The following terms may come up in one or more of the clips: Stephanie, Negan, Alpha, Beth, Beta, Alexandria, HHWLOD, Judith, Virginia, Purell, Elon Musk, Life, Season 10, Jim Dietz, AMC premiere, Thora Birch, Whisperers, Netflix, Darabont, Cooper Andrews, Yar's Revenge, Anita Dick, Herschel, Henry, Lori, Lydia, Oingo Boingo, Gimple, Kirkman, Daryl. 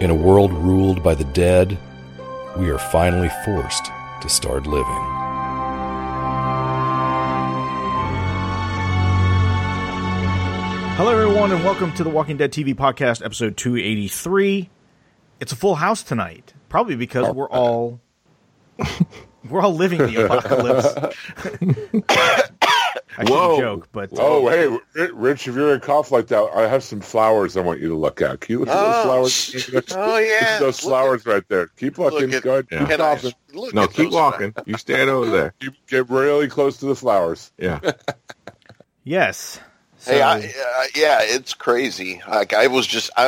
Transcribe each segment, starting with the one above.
In a world ruled by the dead, we are finally forced to start living. Hello, everyone, and welcome to the Walking Dead TV podcast, episode 283. It's a full house tonight, probably because we're all living the apocalypse. I shouldn't joke, but hey, Rich, if you're gonna cough like that, I have some flowers I want you to look at. Can you look at those flowers? Oh yeah, those flowers right there. Keep looking. Go ahead. Keep walking. No, keep walking. You stand over there. You get really close to the flowers. Yeah. Yes. So. Hey, it's crazy. Like I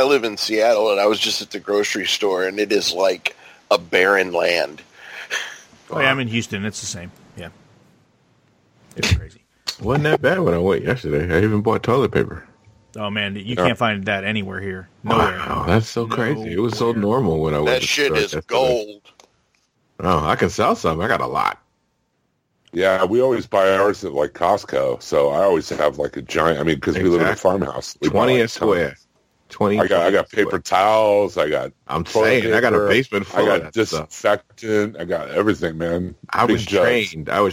live in Seattle, and I was just at the grocery store, and it is like a barren land. Oh, yeah, I'm in Houston. It's the same. Yeah, it's crazy. Wasn't that bad when I went yesterday? I even bought toilet paper. Oh man, you can't find that anywhere here. Nowhere. Wow, that's so crazy. It was so normal when I went. That shit is gold. Oh, I can sell some. I got a lot. Yeah, we always buy ours at, like, Costco, so I always have, like, a giant... I mean, because we live in a farmhouse. 20 a square. 20 I got paper square. Towels. I'm saying, paper. I got a basement full of disinfectant. Stuff. I got everything, man. I was trained by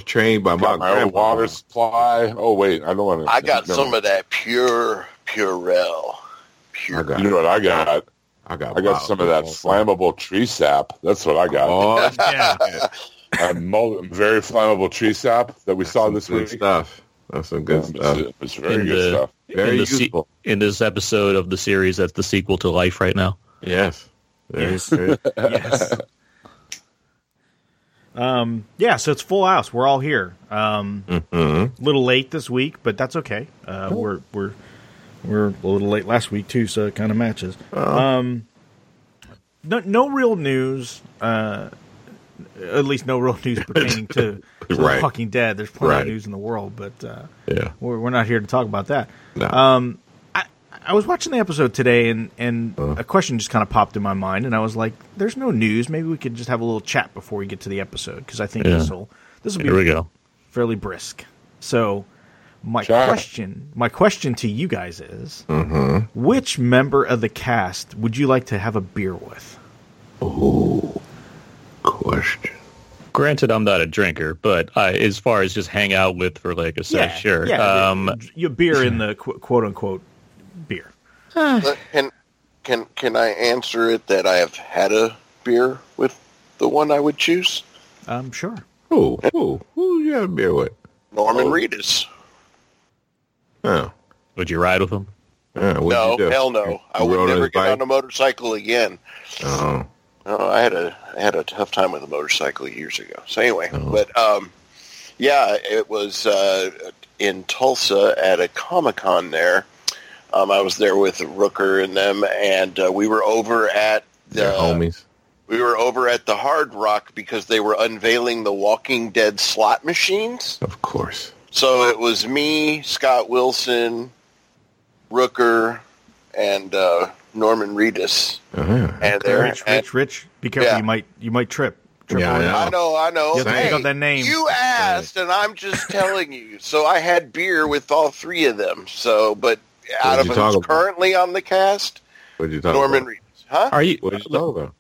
my grandma. Own water supply. Oh, wait, I don't want to... I got some of that pure Purell. You know what I got? I got some of that flammable tree sap. That's what I got. Oh, yeah. A very flammable tree sap that we saw this week. Stuff. That's some good stuff. It's very good stuff. Very useful. In this episode of the series, that's the sequel to Life right now. Yes. Yes. Yes. Yeah, so it's full house. We're all here. A little late this week, but that's okay. We're a little late last week, too, so it kind of matches. No real news. At least no real news pertaining to The Walking Dead. There's plenty of news in the world, but we're not here to talk about that. No. I was watching the episode today, and a question just kind of popped in my mind, and I was like, there's no news. Maybe we could just have a little chat before we get to the episode, because I think this will be fairly brisk. So my question to you guys is, which member of the cast would you like to have a beer with? Oh. Question. Granted, I'm not a drinker, but as far as just hang out with for like a sec, sure. Yeah, your beer in the quote unquote beer. Can I answer it that I have had a beer with the one I would choose? I'm sure. Who you had a beer with? Norman Reedus. Oh, would you ride with him? No, hell no. I would never get on a motorcycle again. Oh. Oh, I had a tough time with a motorcycle years ago. So anyway, it was in Tulsa at a Comic-Con there. I was there with Rooker and them, and we were over at the homies. We were over at the Hard Rock because they were unveiling the Walking Dead slot machines. Of course. So it was me, Scott Wilson, Rooker, and Norman Reedus. And Rich, be careful. You might trip. Yeah, I know. You have to pick up that name. You asked, and I'm just telling you. So I had beer with all three of them. So, but out of who's currently on the cast, Norman Reedus. Huh? What did you talk about?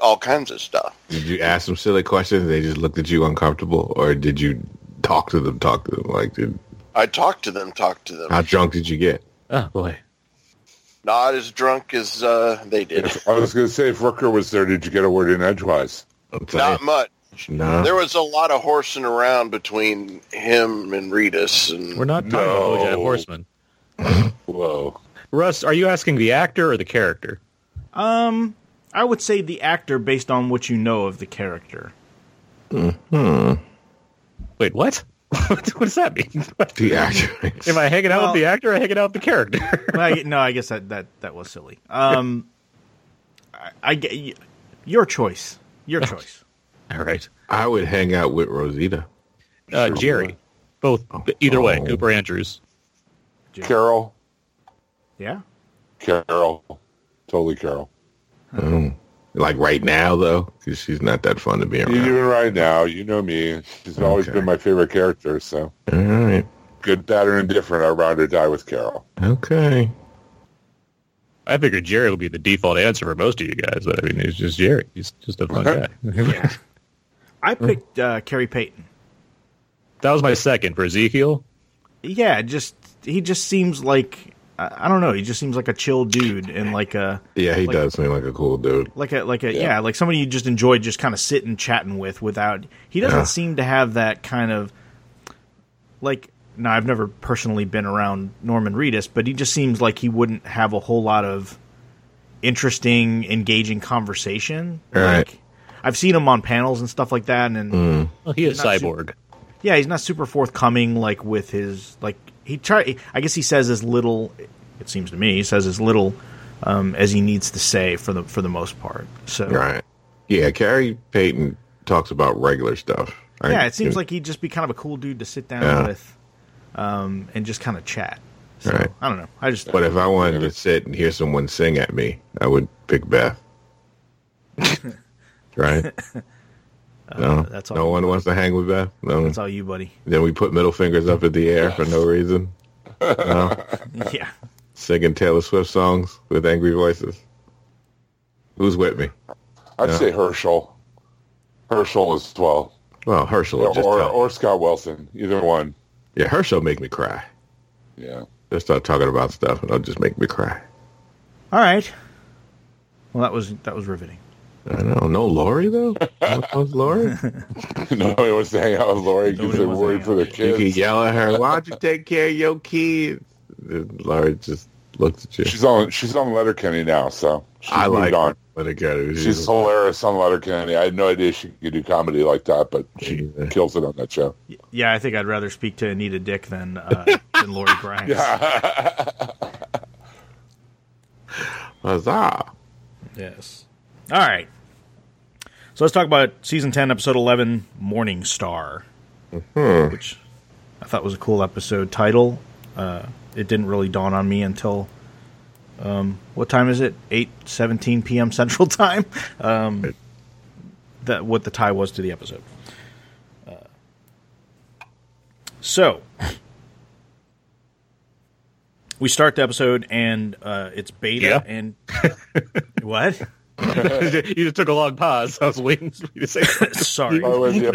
All kinds of stuff. Did you ask them silly questions and they just looked at you uncomfortable? Or did you talk to them? Like, I talked to them. How drunk did you get? Oh, boy. Not as drunk as they did. I was going to say, if Rooker was there, did you get a word in edgewise? Not much. No. There was a lot of horsing around between him and Reedus. And we're not talking about BoJack Horseman. Whoa. Russ, are you asking the actor or the character? I would say the actor based on what you know of the character. Wait, what? What does that mean? The actor. Am I hanging out with the actor or hanging out with the character? No, I guess that was silly. I your choice. Your choice. All right. I would hang out with Rosita. Sure. Jerry. Both. Either way. Cooper Andrews. Jerry. Carol. Yeah? Carol. Totally Carol. Like right now, though? Because she's not that fun to be around. Even right now. You know me. She's always been my favorite character, so. All right. Good, bad, or indifferent, I'd rather die with Carol. Okay. I figured Jerry would be the default answer for most of you guys, but I mean, it's just Jerry. He's just a fun guy. Yeah. I picked Kerry Payton. That was my second for Ezekiel. Yeah, he just seems like, I don't know, he just seems like a chill dude and like a... Yeah, he does seem like a cool dude. Like somebody you just enjoy just kind of sitting chatting with without... He doesn't seem to have that kind of, like... Now, I've never personally been around Norman Reedus, but he just seems like he wouldn't have a whole lot of interesting, engaging conversation. Right. Like, I've seen him on panels and stuff like that. And well, he is cyborg. He's not super forthcoming like with his – like he try. I guess he says as little – it seems to me he says as little as he needs to say for the most part. So right. Yeah, Kerry Payton talks about regular stuff. Right? Yeah, it seems like he'd just be kind of a cool dude to sit down with. And just kind of chat. So, right. I don't know. But if I wanted to sit and hear someone sing at me, I would pick Beth. Right? No, that's all. No one wants to hang with Beth? No. That's all you, buddy. Then we put middle fingers up in the air for no reason. No? Yeah. Singing Taylor Swift songs with angry voices. Who's with me? I'd say Herschel. Herschel as well. Well, Herschel. Yeah, or Scott Wilson. Either one. Yeah, Herschel make me cry. Yeah. They'll start talking about stuff, and it'll just make me cry. All right. Well, that was riveting. I know. No Lori, though? What was Lori? Nobody wants to hang out with Lori because they're worried for their kids. You can yell at her, why don't you take care of your kids? And Lori just looks at you. She's on Letterkenny now, so I like on Letterkenny. She's hilarious on Letterkenny. I had no idea she could do comedy like that, but she kills it on that show. Yeah, I think I'd rather speak to Anita Dick than Lori Grimes. Yeah. Huzzah. Yes. All right. So let's talk about Season 10, Episode 11, Morningstar, which I thought was a cool episode title. It didn't really dawn on me until... what time is it? 8:17 p.m. Central Time. That what the tie was to the episode. So we start the episode, and it's Beta and what? You just took a long pause. I was waiting for you to say that. Sorry, the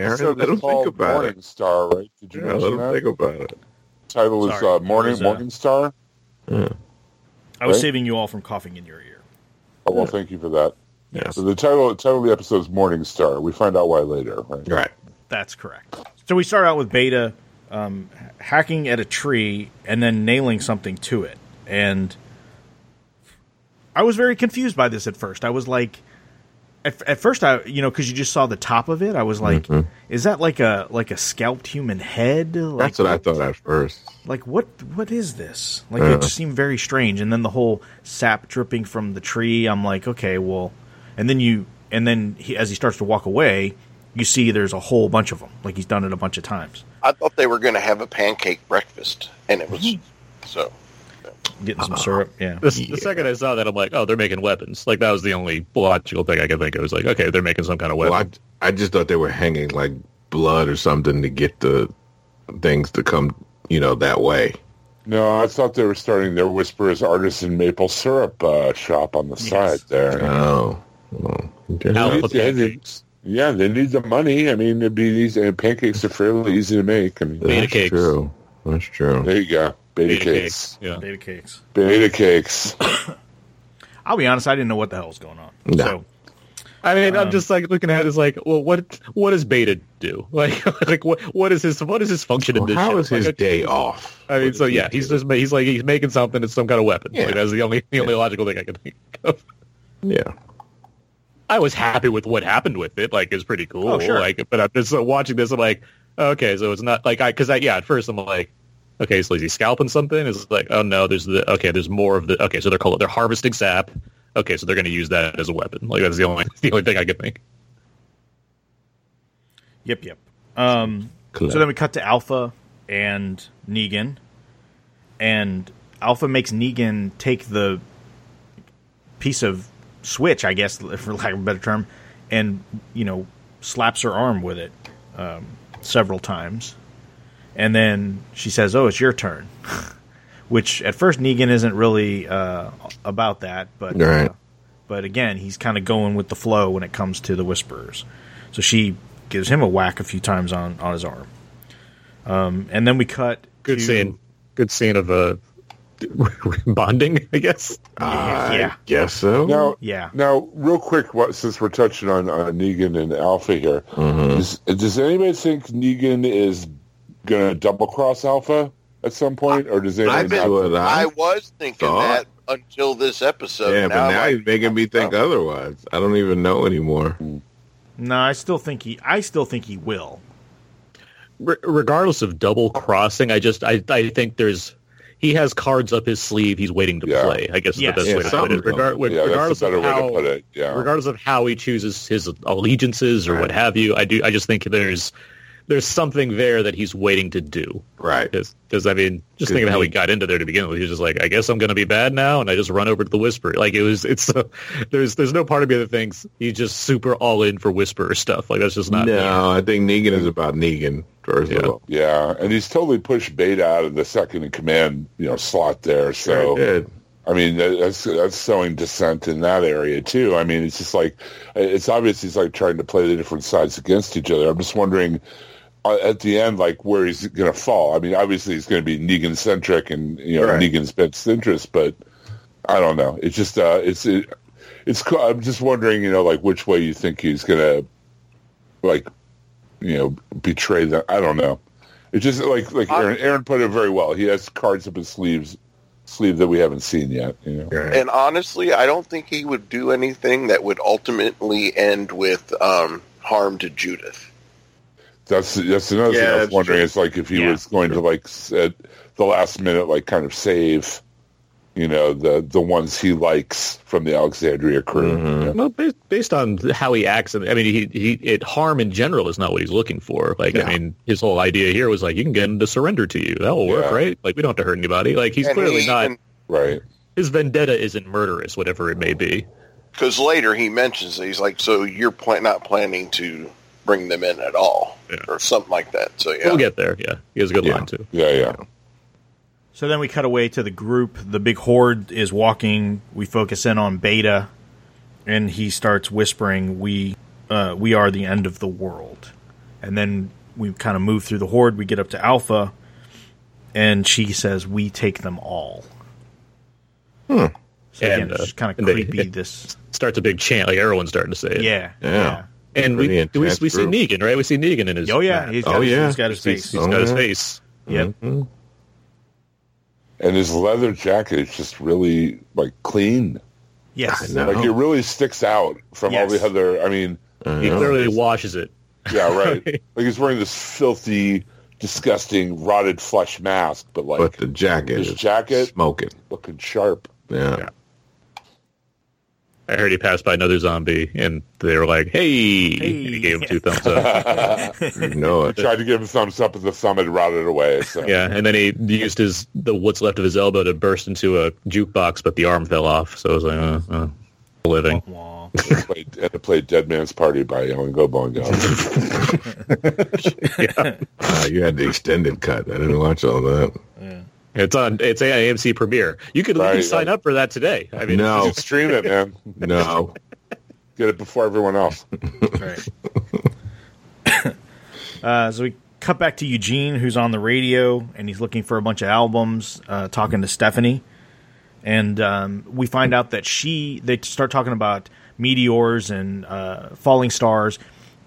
episode is called Morningstar, right? Did you mention that? Think about it. The title is Morningstar. Yeah. I was saving you all from coughing in your ear. Oh, well, thank you for that. Yeah. So the title of the episode is Morningstar. We find out why later, right? Right. That's correct. So we start out with Beta hacking at a tree and then nailing something to it. And I was very confused by this at first. I was like, at first, because you just saw the top of it, I was like, is that like a scalped human head? That's what I thought at first. Like, what is this? Like, it just seemed very strange. And then the whole sap dripping from the tree, I'm like, okay, well... And then, as he starts to walk away, you see there's a whole bunch of them. Like, he's done it a bunch of times. I thought they were going to have a pancake breakfast, and it was... So... Getting some syrup, yeah. The second I saw that, I'm like, oh, they're making weapons. Like, that was the only logical thing I could think of. It was like, okay, they're making some kind of weapon. Well, I just thought they were hanging, like, blood or something to get the things to come... that way. No, I thought they were starting their Whisperers artisan maple syrup shop on the side there. Oh. They need the money. I mean, it'd be these pancakes are fairly easy to make. I mean, Beta cakes. True. That's true. There you go. Beta cakes. Yeah. Beta cakes. I'll be honest, I didn't know what the hell was going on. No. So, I mean, I'm just like looking at it. Is like, well, what does Beta do? Like what is his function in this? How is his day off? I mean, so yeah, he's making something. It's some kind of weapon. Yeah. Like, that's the only logical thing I could think of. Yeah, I was happy with what happened with it. Like, it's pretty cool. Oh, sure. Like, but I'm just watching this. I'm like, okay, so it's not like at first I'm like, okay, so is he scalping something? It's like, oh no, there's more of the. Okay, so they're harvesting sap. okay, so they're going to use that as a weapon. Like, that's the only thing I could think. Yep. Cool. So then we cut to Alpha and Negan, and Alpha makes Negan take the piece of switch, I guess, for lack of a better term, and, you know, slaps her arm with it several times. And then she says, oh, it's your turn. Which, at first, Negan isn't really about that. But, right. But again, he's kind of going with the flow when it comes to the Whisperers. So she gives him a whack a few times on his arm. And then we cut scene. Good scene of bonding, I guess. Yeah. I guess so. Now, real quick, since we're touching on Negan and Alpha here, mm-hmm. does anybody think Negan is going to double-cross Alpha at some point? Or does anybody I was thinking that until this episode. Yeah, but now he's making me think otherwise. I don't even know anymore. No, I still think he will. Regardless of double crossing, I think he has cards up his sleeve. He's waiting to play. I guess is the best way to put it. Regardless of how he chooses his allegiances or what have you, I just think there's something there that he's waiting to do. Right. Because I mean, just thinking how he got into there to begin with, he was just like, I guess I'm going to be bad now, and I just run over to the Whisper. Like there's no part of me that thinks he's just super all in for Whisper stuff. Like that's just not. No, I think Negan is about Negan. Yeah, and he's totally pushed Beta out of the second in command, slot there. So, I mean, that's sowing dissent in that area too. I mean, it's just like it's obvious he's like trying to play the different sides against each other. I'm just wondering at the end, like where he's going to fall. I mean, obviously he's going to be Negan centric and Negan's best interest, but I don't know. It's just it's cool. I'm just wondering, like which way you think he's going to like. Betray them. I don't know. It's just like Aaron put it very well. He has cards up his sleeve that we haven't seen yet. And honestly, I don't think he would do anything that would ultimately end with harm to Judith. That's another thing I was wondering. True. It's like if he was going to like at the last minute, like kind of save. The ones he likes from the Alexandria crew. Mm-hmm. Well, based on how he acts, I mean, harm in general is not what he's looking for. Like, I mean, his whole idea here was like, you can get him to surrender to you. That will work, right? Like, we don't have to hurt anybody. Like, he's clearly not. Right. His vendetta isn't murderous, whatever it may be. Because later he mentions it. He's like, so you're not planning to bring them in at all, or something like that. So we'll get there. Yeah, he has a good line too. Yeah. So then we cut away to the group. The big horde is walking. We focus in on Beta, and he starts whispering, we are the end of the world. And then we kind of move through the horde. We get up to Alpha, and she says, we take them all. Hmm. So again, it's just kind of creepy. This starts a big chant, like everyone's starting to say it. Yeah. And we see Negan, right? We see Negan in his... Oh, yeah. He's got his face. He's got his face. Yep. Mm-hmm. And his leather jacket is just really, like, clean. Yes. Like, it really sticks out from all the other, I mean... He clearly washes it. Yeah, right. Like, he's wearing this filthy, disgusting, rotted flesh mask, but, like... But the jacket is smoking. Looking sharp. Yeah. I heard he passed by another zombie, and they were like, hey. And he gave him two thumbs up. He tried to give him thumbs up, and the thumb had rotted away. So. Yeah, and then he used the what's left of his elbow to burst into a jukebox, but the arm fell off. So it was like, living. Had to play Dead Man's Party by Oingo Boingo. You had the extended cut. I didn't watch all that. Yeah. It's an AMC premiere. You could sign up for that today. I mean, you should stream it, man. No. Get it before everyone else. Right. So we cut back to Eugene, who's on the radio, and he's looking for a bunch of albums, talking to Stephanie. And we find out that they start talking about meteors and falling stars.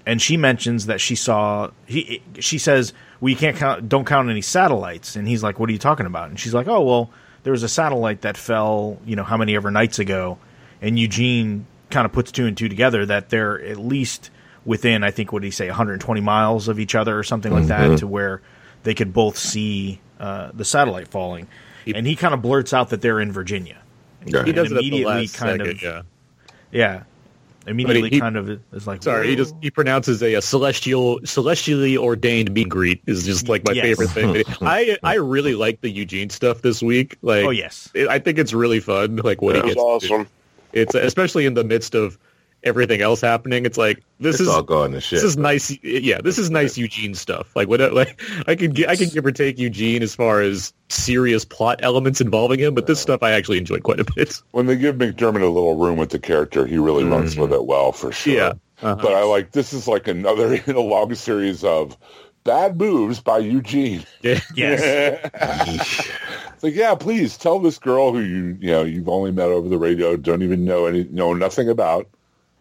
And she mentions that she saw. She says, "Well, you don't count any satellites." And he's like, "What are you talking about?" And she's like, "Oh, well, there was a satellite that fell, how many ever nights ago." And Eugene kind of puts two and two together that they're at least within, I think, what did he say, 120 miles of each other or something like that, to where they could both see the satellite falling. And he kind of blurts out that they're in Virginia. Yeah. He does it immediately, kind of. Yeah. Immediately, he, kind of is like. Sorry, whoa. he pronounces a celestially ordained meet and greet is just like my favorite thing. I really like the Eugene stuff this week. Like, oh yes, I think it's really fun. Like what he gets. Awesome. It's especially in the midst of everything else happening. It's like it's all going to shit. This is nice. Yeah, this is nice Eugene stuff. Like what? Like I can give or take Eugene as far as serious plot elements involving him, but this stuff I actually enjoyed quite a bit. When they give McDermott a little room with the character, he really runs with it well for sure. Yeah, but I like this is like another in a long series of bad moves by Eugene. Yes. It's like, yeah, please tell this girl who you've only met over the radio, don't even know nothing about,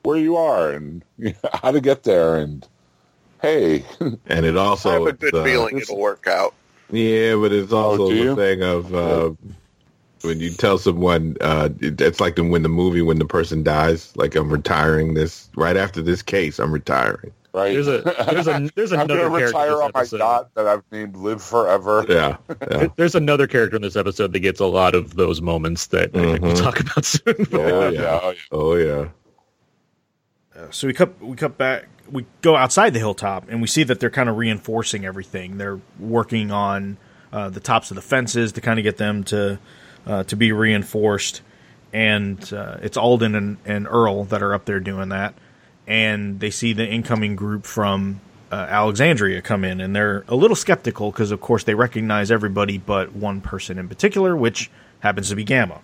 where you are and how to get there, and hey, and it also I have a good feeling it'll work out. Yeah, but it's also the thing of when you tell someone, it's like when the movie when the person dies, like I'm retiring this right after this case, I'm retiring. Right, there's another I'm gonna retire on my dot that I've named Live Forever. Yeah. There's another character in this episode that gets a lot of those moments that I think we'll talk about soon. Oh yeah. So we cut back. We go outside the hilltop, and we see that they're kind of reinforcing everything. They're working on the tops of the fences to kind of get them to be reinforced. And it's Alden and Earl that are up there doing that. And they see the incoming group from Alexandria come in, and they're a little skeptical because, of course, they recognize everybody but one person in particular, which happens to be Gamma.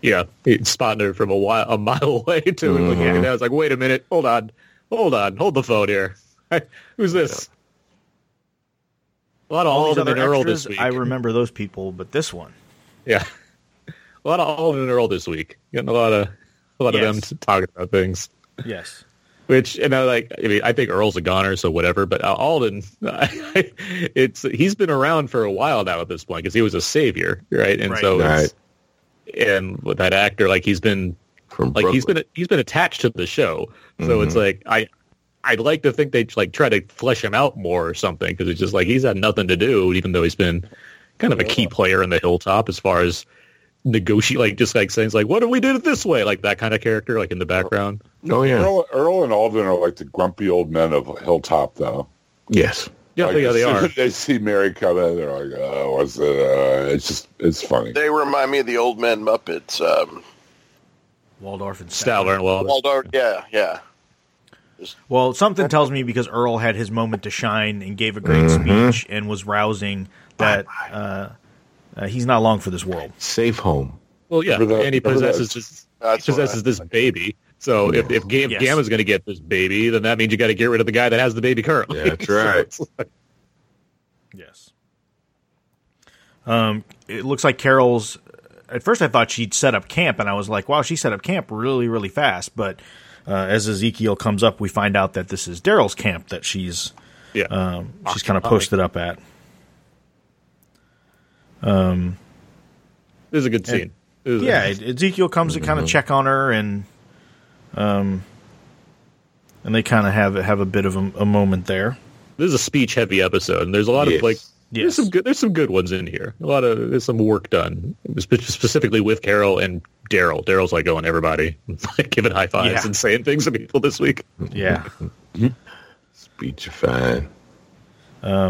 Yeah, he'd spotted her from a mile away, too. And looking at it, I was like, wait a minute, hold on, hold the phone here. Who's this? A lot of Alden and Earl this week. I remember those people, but this one. Yeah. A lot of Alden and Earl this week. Getting a lot of them talking about things. Yes. Which, and I think Earl's a goner, so whatever, but Alden, he's been around for a while now at this point, because he was a savior, right? And and with that actor, like he's been he's been attached to the show, so it's like I'd like to think they like try to flesh him out more or something, because it's just like he's had nothing to do, even though he's been kind of a key player in the hilltop as far as negotiate, like just like things like what if we did it this way, like that kind of character, like in the background. Oh yeah, Earl and Alden are like the grumpy old men of hilltop, though. Yes. Yeah, like, they are. They see Mary come in, they're like, what's it? It's funny. They remind me of the old man Muppets. Waldorf and Statler. And Waldorf, yeah. Well, something tells me, because Earl had his moment to shine and gave a great speech and was rousing, that he's not long for this world. Safe home. Well, yeah, and he possesses this baby. So if Gamma's going to get this baby, then that means you got to get rid of the guy that has the baby currently. Yeah, that's right. So yes. It looks like Carol's. At first, I thought she'd set up camp, and I was like, "Wow, she set up camp really, really fast." But as Ezekiel comes up, we find out that this is Daryl's camp that she's kind of posted up at. This is a good scene. Ezekiel comes to kind of check on her and. And they kind of have a bit of a moment there. This is a speech heavy episode, and there's a lot of there's some good ones in here. There's some work done specifically with Carol and Daryl. Daryl's like going everybody, like giving high fives and saying things to people this week. Yeah, speech fine. So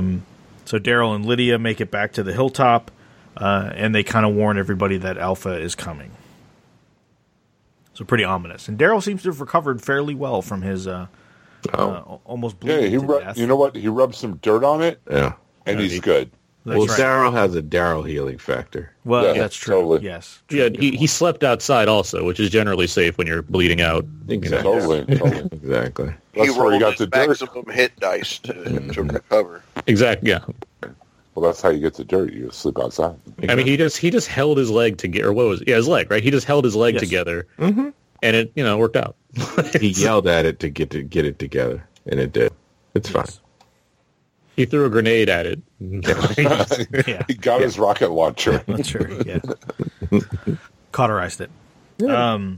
Daryl and Lydia make it back to the hilltop, and they kind of warn everybody that Alpha is coming. So pretty ominous. And Daryl seems to have recovered fairly well from his almost bleeding to death. You know what? He rubbed some dirt on it, and he's good. Daryl has a Daryl healing factor. Well, that's true. Totally. Yes. Yeah, he slept outside also, which is generally safe when you're bleeding out. Exactly. Totally. Exactly. That's where he got the maximum hit dice to recover. Exactly, yeah. Well, that's how you get the dirt. You sleep outside. I mean, he just held his leg together. His leg, right? He just held his leg together, and it worked out. He yelled at it to get it together, and it did. It's fine. He threw a grenade at it. He got his rocket launcher. That's true. Yeah, cauterized it. Yeah.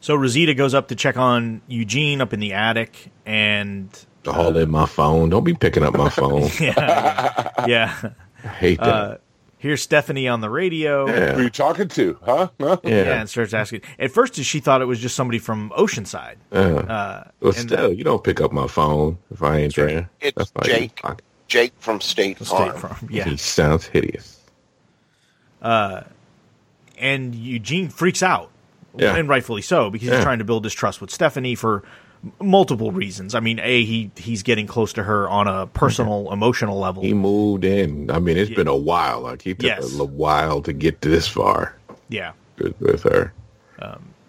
So Rosita goes up to check on Eugene up in the attic, and. To haul in my phone. Don't be picking up my phone. I hate that. hear Stephanie on the radio. Yeah. Who are you talking to, huh? Yeah, and starts asking. At first, she thought it was just somebody from Oceanside. Well, still, you don't pick up my phone if I ain't there. It's Jake. Jake from State Farm. Yeah. He sounds hideous. And Eugene freaks out, and rightfully so, because he's trying to build his trust with Stephanie for multiple reasons. I mean, A, he's getting close to her on a personal, emotional level. He moved in. I mean, it's been a while. Like, he took a while to get this far. Yeah. With her.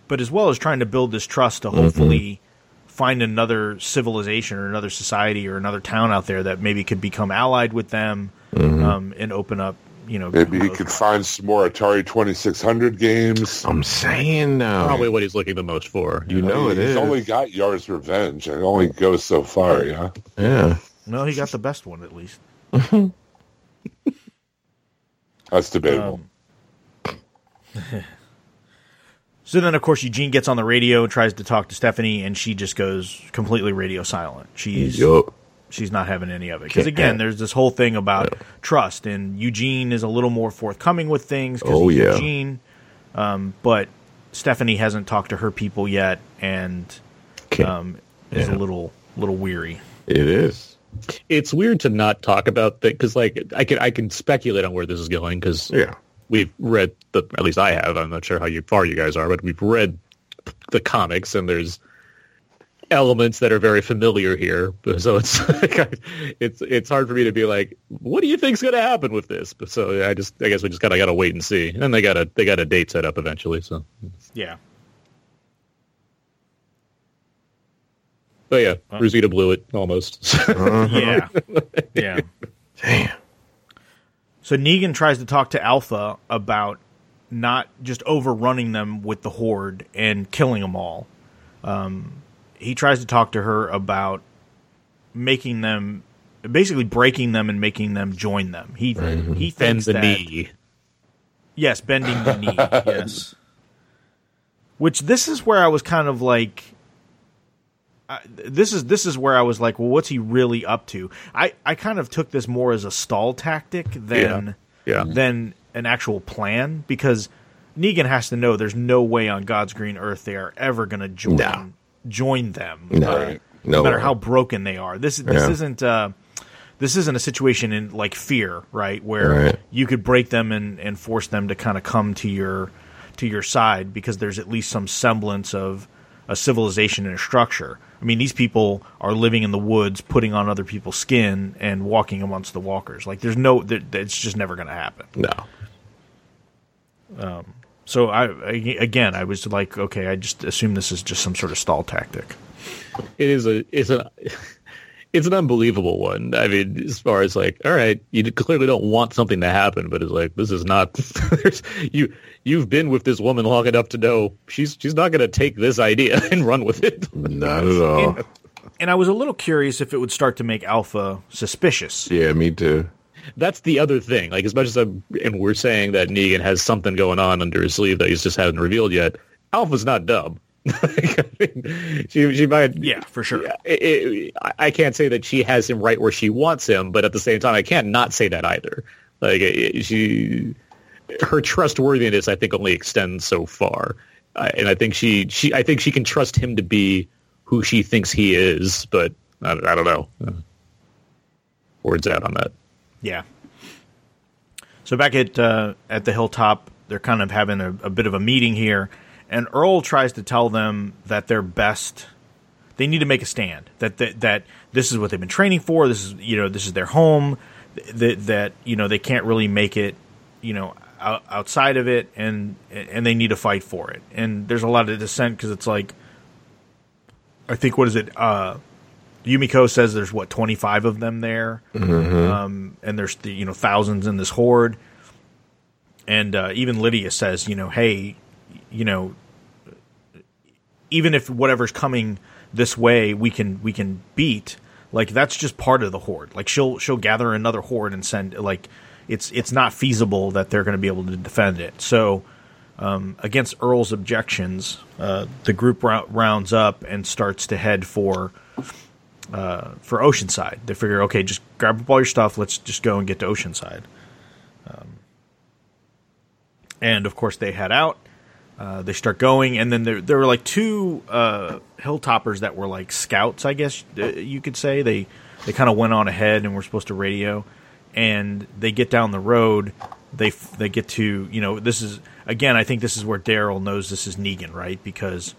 But as well as trying to build this trust to hopefully find another civilization or another society or another town out there that maybe could become allied with them and open up, you know. Maybe he could find some more Atari 2600 games. I'm saying, though. Probably what he's looking the most for. You know it is. He's only got Yar's Revenge. It only goes so far, yeah? Yeah. No, he got the best one, at least. That's debatable. So then, of course, Eugene gets on the radio and tries to talk to Stephanie, and she just goes completely radio silent. She's not having any of it. Because, again, there's this whole thing about trust, and Eugene is a little more forthcoming with things because he's Eugene. But Stephanie hasn't talked to her people yet and is a little weary. It is. It's weird to not talk about things because, like, I can speculate on where this is going because we've read at least I have. I'm not sure how far you guys are, but we've read the comics, and there's elements that are very familiar here. So it's like, it's hard for me to be like, what do you think's going to happen with this? But so I guess we just kind of got to wait and see. And they got a date set up eventually. So yeah. But yeah, Rosita blew it almost. Yeah, yeah. Damn. So Negan tries to talk to Alpha about not just overrunning them with the Horde and killing them all. He tries to talk to her about making them, basically breaking them and making them join them. He thinks that... Bend the knee. Yes, bending the knee, yes. Which this is where I was kind of like... This is where I was like, well, what's he really up to? I kind of took this more as a stall tactic than an actual plan, because Negan has to know there's no way on God's green earth they are ever going to join them, no matter how broken they are. This isn't a situation in like Fear, right, where you could break them and force them to kind of come to your side because there's at least some semblance of a civilization and a structure. I mean, these people are living in the woods, putting on other people's skin and walking amongst the walkers. Like, there's no, it's just never going to happen. No. So I was like, okay, I just assume this is just some sort of stall tactic. It's an unbelievable one. I mean, as far as like, all right, you clearly don't want something to happen, but it's like, this is not. You've been with this woman long enough to know she's not going to take this idea and run with it. Not at all. And I was a little curious if it would start to make Alpha suspicious. Yeah, me too. That's the other thing. Like, as much as we're saying that Negan has something going on under his sleeve that he's just hasn't revealed yet, Alpha's not dumb. I mean, she might, for sure. I can't say that she has him right where she wants him, but at the same time, I can't not say that either. Like, her trustworthiness, I think, only extends so far, and I think she can trust him to be who she thinks he is. But I don't know. Words out on that. Yeah. So back at the Hilltop, they're kind of having a bit of a meeting here. And Earl tries to tell them that they're best. They need to make a stand. That this is what they've been training for. This is their home. That they can't really make it, outside of it, and they need to fight for it. And there's a lot of dissent because it's like, I think, what is it? Yumiko says there's 25 of them there, and there's thousands in this horde. And even Lydia says, hey. Even if whatever's coming this way, we can beat. Like, that's just part of the horde. Like, she'll gather another horde and send. Like, it's not feasible that they're going to be able to defend it. So, against Earl's objections, the group rounds up and starts to head for Oceanside. They figure, okay, just grab up all your stuff. Let's just go and get to Oceanside. And, of course, they head out. They start going, and then there were, like, two Hilltoppers that were, like, scouts, I guess you could say. They kind of went on ahead and were supposed to radio. And they get down the road. They get to, you know, this is, again, I think this is where Daryl knows this is Negan, right? Because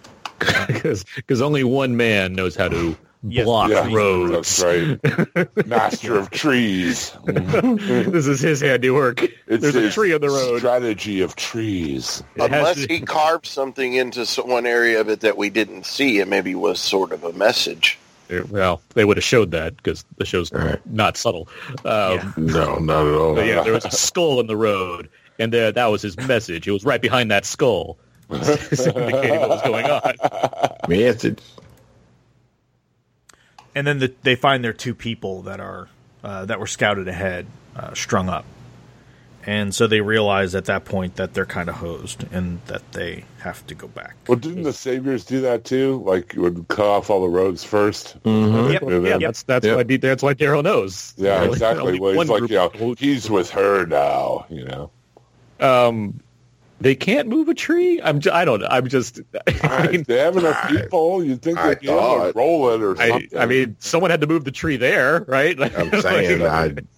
only one man knows how to block roads. That's right. Master of trees. This is his handiwork. There's a tree on the road. Strategy of trees. Unless he carved something into one area of it that we didn't see, it maybe was sort of a message. Well, they would have showed that because the show's not subtle. No, not at all. Yeah, there was a skull in the road, and that was his message. It was right behind that skull, indicating what was going on. Message. And then they find their two people that are that were scouted ahead, strung up, and so they realize at that point that they're kind of hosed and that they have to go back. Well, didn't the Saviors do that too? Like, would cut off all the roads first. Mm-hmm. Yep. That's why Daryl knows. Yeah, like, exactly. Well, he's like, you know, he's with her now. You know, they can't move a tree. They have enough people. You'd think they'd roll it or something. I mean, someone had to move the tree there, right? I'm saying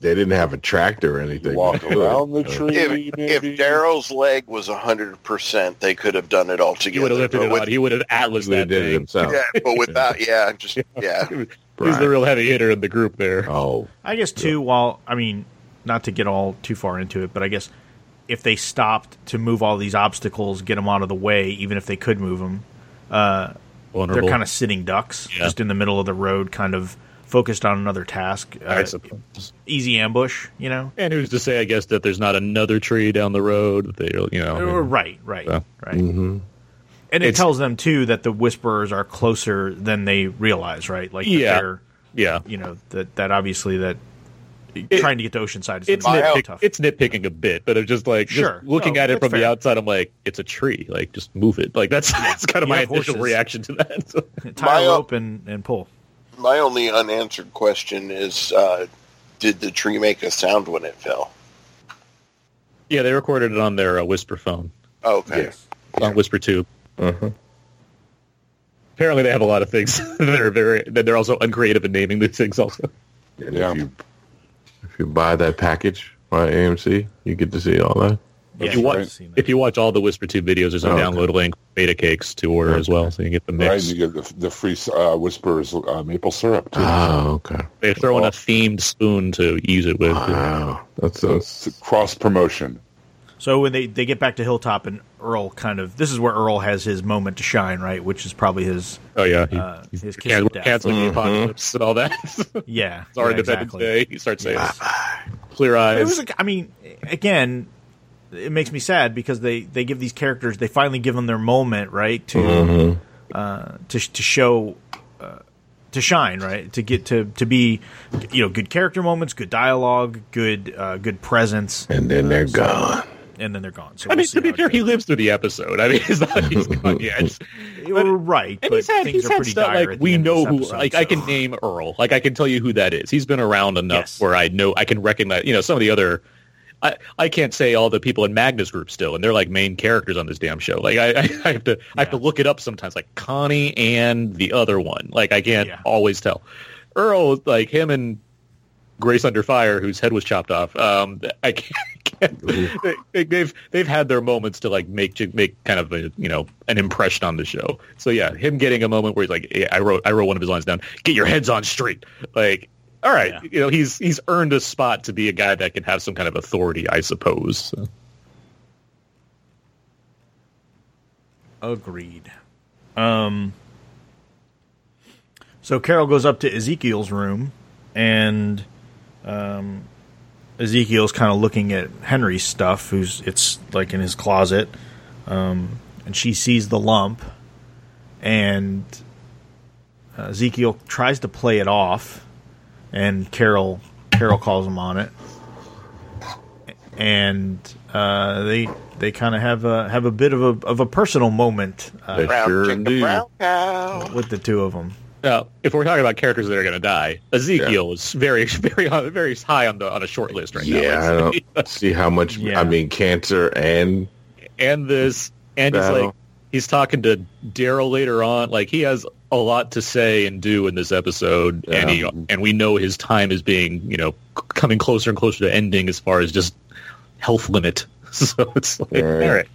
they didn't have a tractor or anything. Walk around the tree. If Daryl's leg was 100%, they could have done it all together. He would have lifted it out. He would have atlased that thing himself. Yeah, but without, he's the real heavy hitter in the group there. Oh, I guess too. While I mean, not to get all too far into it, but I guess, if they stopped to move all these obstacles, get them out of the way, even if they could move them, they're kind of sitting ducks, just in the middle of the road, kind of focused on another task. Easy ambush, you know. And who's to say, I guess, that there's not another tree down the road? They, you know, right. Mm-hmm. And it tells them too that the Whisperers are closer than they realize, right? Like, you know, that obviously that. Trying to get to Oceanside is tough. It's nitpicking a bit, but I'm just like, looking at it from the outside, I'm like, it's a tree. Like, just move it. Like, that's kind of my initial reaction to that. So. Tie a rope and pull. My only unanswered question is, did the tree make a sound when it fell? Yeah, they recorded it on their whisper phone. Oh, okay. Yes. On whisper tube. Uh-huh. Apparently they have a lot of things that are they're also uncreative in naming these things also. Yeah. If you buy that package by AMC, you get to see all that. Yeah, if you watch all the WhisperTube videos, there's a download link, Beta Cakes to order as well, so you get the mix. Right, you get the free Whisperers maple syrup, too. Oh, okay. They throw in a themed spoon to use it with. Wow. That's cross-promotion. So when they get back to Hilltop and Earl this is where Earl has his moment to shine, right? Which is probably his his kiss of death. Canceling the apocalypse and all that. Yeah. It's already Independence Day. He starts saying clear eyes. It was again, it makes me sad because they give these characters, they finally give them their moment, right? To to show to shine, right? To get to be, you know, good character moments, good dialogue, good presence. And then they're gone. And then they're gone. So to be fair, he lives through the episode. I mean, he's gone yet. Right. And he's had stuff like, we know who, like, I can name Earl. Like, I can tell you who that is. He's been around enough where I know, I can recognize, you know, some of the other, I can't say all the people in Magna's group still, and they're like main characters on this damn show. Like, I have to look it up sometimes, like Connie and the other one. Like, I can't always tell. Earl, like him and Grace Under Fire, whose head was chopped off. I can't they've had their moments to like make kind of a, you know, an impression on the show. So yeah, him getting a moment where he's like, hey, I wrote one of his lines down. Get your heads on straight. Like, all right, you know, he's earned a spot to be a guy that can have some kind of authority, I suppose. So. Agreed. So Carol goes up to Ezekiel's room. And Ezekiel's kind of looking at Henry's stuff, it's like in his closet, and she sees the lump, and Ezekiel tries to play it off, and Carol calls him on it, and they kind of have a bit of a personal moment with the two of them. Now, if we're talking about characters that are going to die, Ezekiel is very, very, very high on a short list right now. Yeah, I don't see how much. I mean, cancer and and this, and he's like, he's talking to Daryl later on. Like, he has a lot to say and do in this episode, and he, and we know his time is being, you know, coming closer and closer to ending as far as just health limit. So it's like, all right.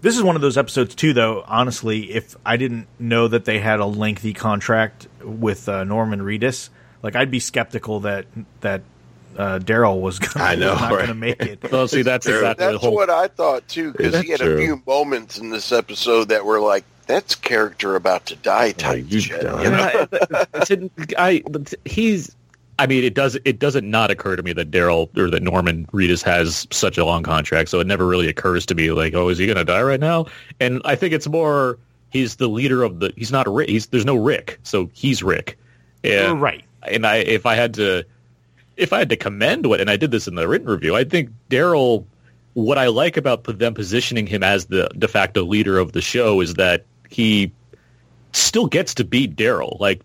This is one of those episodes, too, though, honestly, if I didn't know that they had a lengthy contract with Norman Reedus, like, I'd be skeptical that Daryl was not going to make it. Well, see, that's exactly that's what I thought, too, because he had a few moments in this episode that were like, that's character about to die type shit. I mean, it doesn't not occur to me that Daryl or that Norman Reedus has such a long contract, so it never really occurs to me like, oh, is he going to die right now? And I think it's more he's the leader of the. He's not Rick. There's no Rick, so he's Rick. And, right. And if I had to commend what, and I did this in the written review, I think Daryl. What I like about them positioning him as the de facto leader of the show is that he still gets to be Daryl. Like,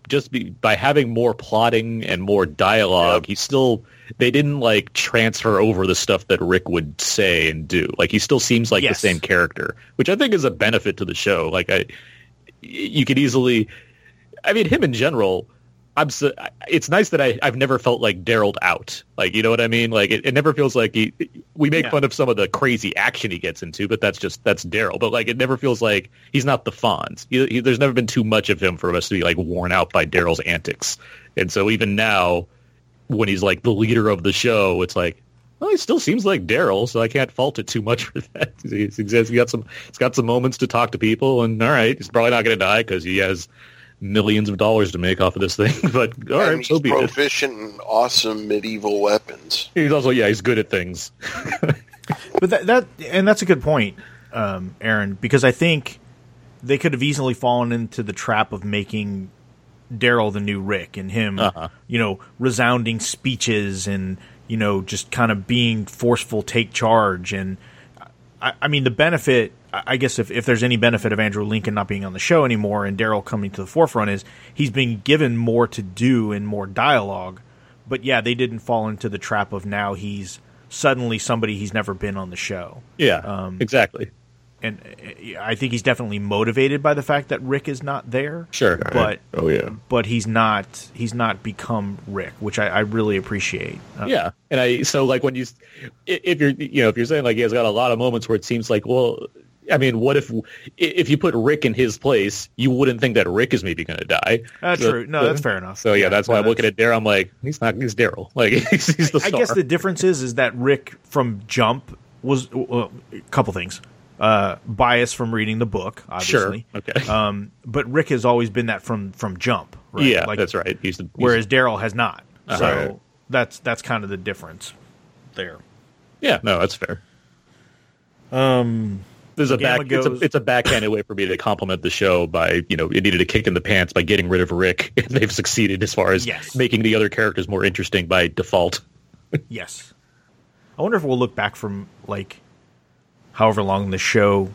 by having more plotting and more dialogue, they didn't, like, transfer over the stuff that Rick would say and do. Like, he still seems like the same character, which I think is a benefit to the show. Like, you could easily, I mean, him in general, it's nice that I've never felt like Daryl'd out. Like, you know what I mean? Like, it never feels like we make fun of some of the crazy action he gets into, but that's Daryl. But, like, it never feels like he's not the Fonz. There's never been too much of him for us to be, like, worn out by Daryl's antics. And so even now, when he's, like, the leader of the show, it's like, well, he still seems like Daryl, so I can't fault it too much for that. He's got some moments to talk to people, and all right, he's probably not going to die because he has millions of dollars to make off of this thing, but all right, so be proficient in awesome medieval weapons. He's also he's good at things. But that's a good point, Aaron, because I think they could have easily fallen into the trap of making Daryl the new Rick and him, you know, resounding speeches and, you know, just kind of being forceful, take charge, and I mean the benefit. I guess if there's any benefit of Andrew Lincoln not being on the show anymore and Daryl coming to the forefront is he's being given more to do and more dialogue. But, yeah, they didn't fall into the trap of now he's suddenly somebody he's never been on the show. Yeah, exactly. And I think he's definitely motivated by the fact that Rick is not there. Sure. But but he's not become Rick, which I really appreciate. And so like when if you're saying like he has got a lot of moments where it seems like, well, I mean, what if you put Rick in his place, you wouldn't think that Rick is maybe going to die. True. No, that's fair enough. So, that's why I'm looking at Daryl. I'm like, he's Daryl. Like, he's the star. I guess the difference is that Rick from Jump was a couple things. Bias from reading the book, obviously. Sure. Okay. But Rick has always been that from Jump. Right? Yeah, like, that's right. Whereas Daryl has not. So that's kind of the difference there. Yeah, no, that's fair. It's a backhanded way for me to compliment the show by, you know, it needed a kick in the pants by getting rid of Rick, and they've succeeded as far as making the other characters more interesting by default. Yes. I wonder if we'll look back from, like, however long the show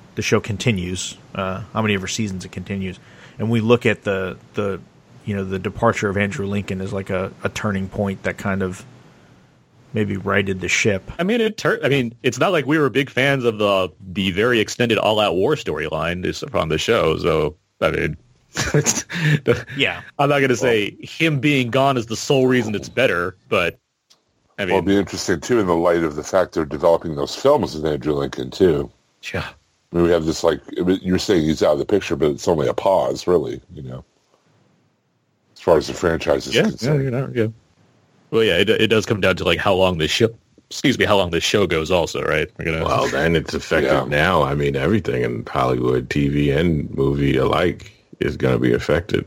continues, how many ever seasons it continues, and we look at the you know, the departure of Andrew Lincoln as like a turning point that kind of maybe righted the ship. I mean, it's not like we were big fans of the very extended all-out war storyline on the show. So I mean, I'm not going to say him being gone is the sole reason it's better, but I mean, it'll be interesting too in the light of the fact they're developing those films with Andrew Lincoln too. Yeah, I mean, we have this like you're saying he's out of the picture, but it's only a pause, really. You know, as far as the franchise is concerned. Well, it does come down to like how long this show goes also, right? Well, then it's affected now. I mean, everything in Hollywood, TV and movie alike is going to be affected.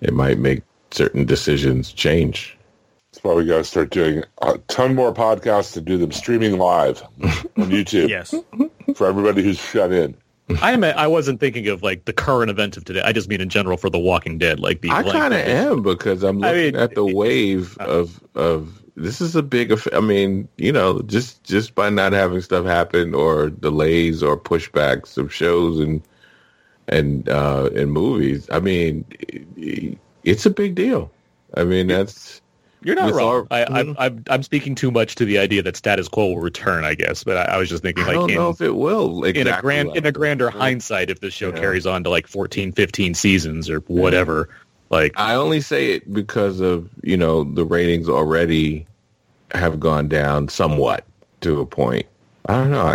It might make certain decisions change. That's why we got to start doing a ton more podcasts and do them streaming live on YouTube. Yes. For everybody who's shut in. I wasn't thinking of like the current event of today. I just mean in general for The Walking Dead. Like I kind of am because I'm looking at the wave of this is a big. I mean, you know, just by not having stuff happen or delays or pushbacks of shows and movies. I mean, it's a big deal. I mean, that's You're not wrong. I'm speaking too much to the idea that status quo will return, I guess. But I was just thinking, like, I don't know if it will. Exactly. In a grander hindsight, if this show carries on to like 14, 15 seasons or whatever. Yeah. Like, I only say it because of, you know, the ratings already have gone down somewhat to a point. I don't know.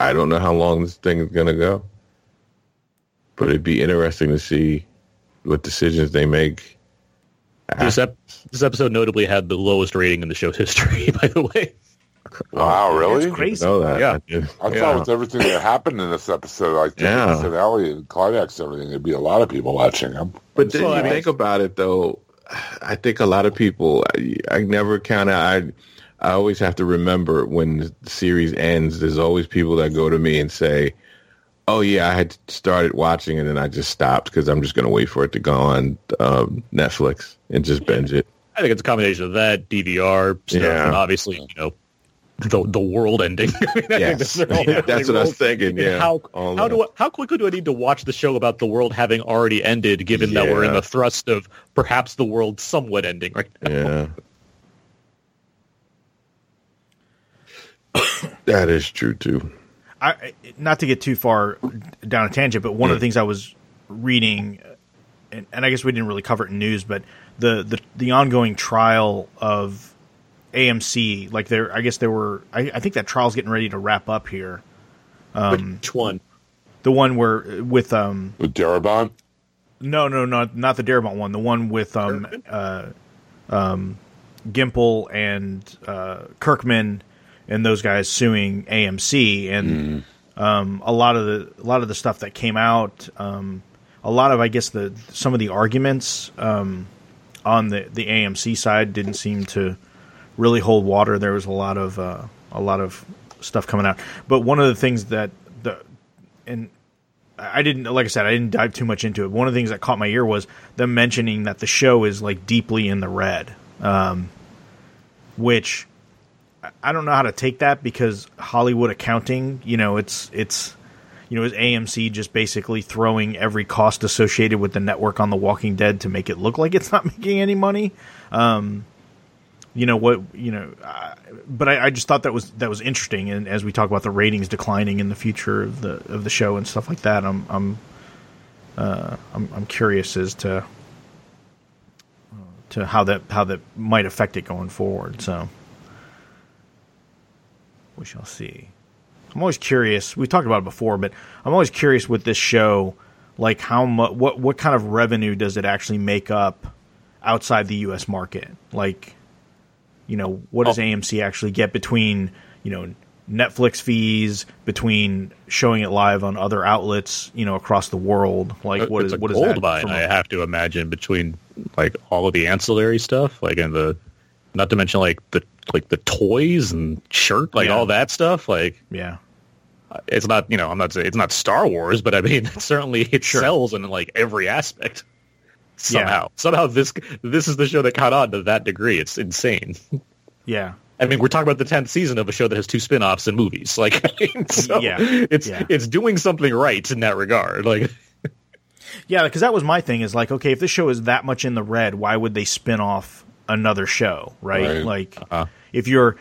I don't know how long this thing is going to go. But it'd be interesting to see what decisions they make. This episode notably had the lowest rating in the show's history, by the way. Wow, really? That's crazy. I know that. Yeah. I thought with everything that happened in this episode, I think the finale and Cardax and everything, there'd be a lot of people watching them. But then you think about it, though, I think a lot of people, I never kind of, I always have to remember when the series ends, there's always people that go to me and say, oh, yeah, I had started watching it and I just stopped because I'm just going to wait for it to go on Netflix and just binge it. I think it's a combination of that, DVR stuff, and obviously, you know, the world ending. That's what I was thinking. Yeah. How quickly do I need to watch the show about the world having already ended, given that we're in the thrust of perhaps the world somewhat ending right now? Yeah. That is true, too. Not to get too far down a tangent, but one of the things I was reading, and I guess we didn't really cover it in news, but the ongoing trial of AMC, like I think that trial's getting ready to wrap up here. Which one? The one where with Darabont? No, not the Darabont one. The one with Gimple and Kirkman. And those guys suing AMC, and a lot of the stuff that came out, a lot of, I guess, some of the arguments on the AMC side didn't seem to really hold water. There was a lot of stuff coming out, but one of the things that I didn't dive too much into it. One of the things that caught my ear was them mentioning that the show is like deeply in the red, which. I don't know how to take that because Hollywood accounting, you know, is AMC just basically throwing every cost associated with the network on The Walking Dead to make it look like it's not making any money. But I just thought that was interesting. And as we talk about the ratings declining in the future of the show and stuff like that, I'm curious as to how that might affect it going forward. So. We shall see. I'm always curious. We talked about it before, but I'm always curious with this show, like what kind of revenue does it actually make up outside the U.S. market? Like, you know, what does AMC actually get between, you know, Netflix fees, between showing it live on other outlets, you know, across the world? Like, what is gold mine? I have to imagine between like all of the ancillary stuff, like in the. Not to mention like the toys and shirt, like all that stuff. Like, yeah, it's not, you know, I'm not saying it's not Star Wars, but I mean, it certainly sells in like every aspect. Somehow this is the show that caught on to that degree. It's insane. Yeah. I mean, we're talking about the 10th season of a show that has two spinoffs and movies. Like, I mean, so it's doing something right in that regard. Like, yeah, because that was my thing is like, okay, if this show is that much in the red, why would they spin off another show, right? Like, if you're,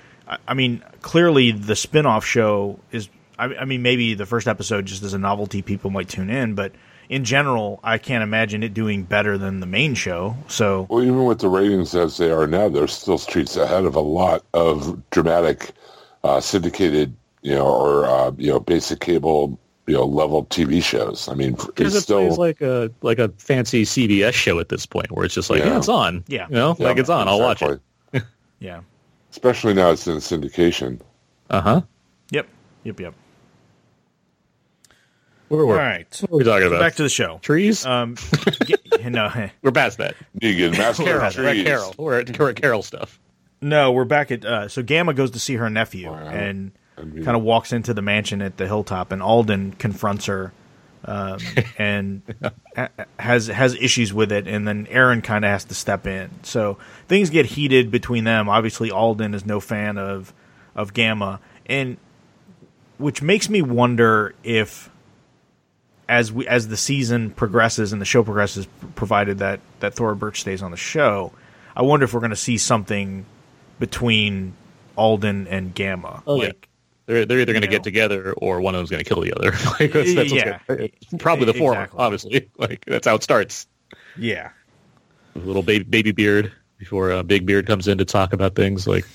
I mean, clearly the spinoff show is, I mean, maybe the first episode just as a novelty, people might tune in, but in general, I can't imagine it doing better than the main show. So, well, even with the ratings as they are now, they're still streets ahead of a lot of dramatic, syndicated, you know, or you know, basic cable, you know, level TV shows. I mean, it's still plays like a fancy CBS show at this point, where it's just like, yeah, it's on. Yeah, you know, like it's on. I'll watch it. Yeah, especially now it's in syndication. Uh huh. Yep. All right. What are we talking about? Back to the show. Trees. No, we're past that. Negan, Master Carol. We're at Carol. We're at Carol stuff. No, we're back at. So Gamma goes to see her nephew and. Kind of walks into the mansion at the hilltop, and Alden confronts her and has issues with it, and then Aaron kind of has to step in. So things get heated between them. Obviously, Alden is no fan of Gamma, and which makes me wonder if as the season progresses and the show progresses, provided that Thora Birch stays on the show, I wonder if we're going to see something between Alden and Gamma. Oh, like, yeah. They're either going to get together or one of them's going to kill the other. Like, that's yeah. Probably the former, exactly. Obviously. Like, that's how it starts. Yeah. A little baby beard before Big Beard comes in to talk about things. Like,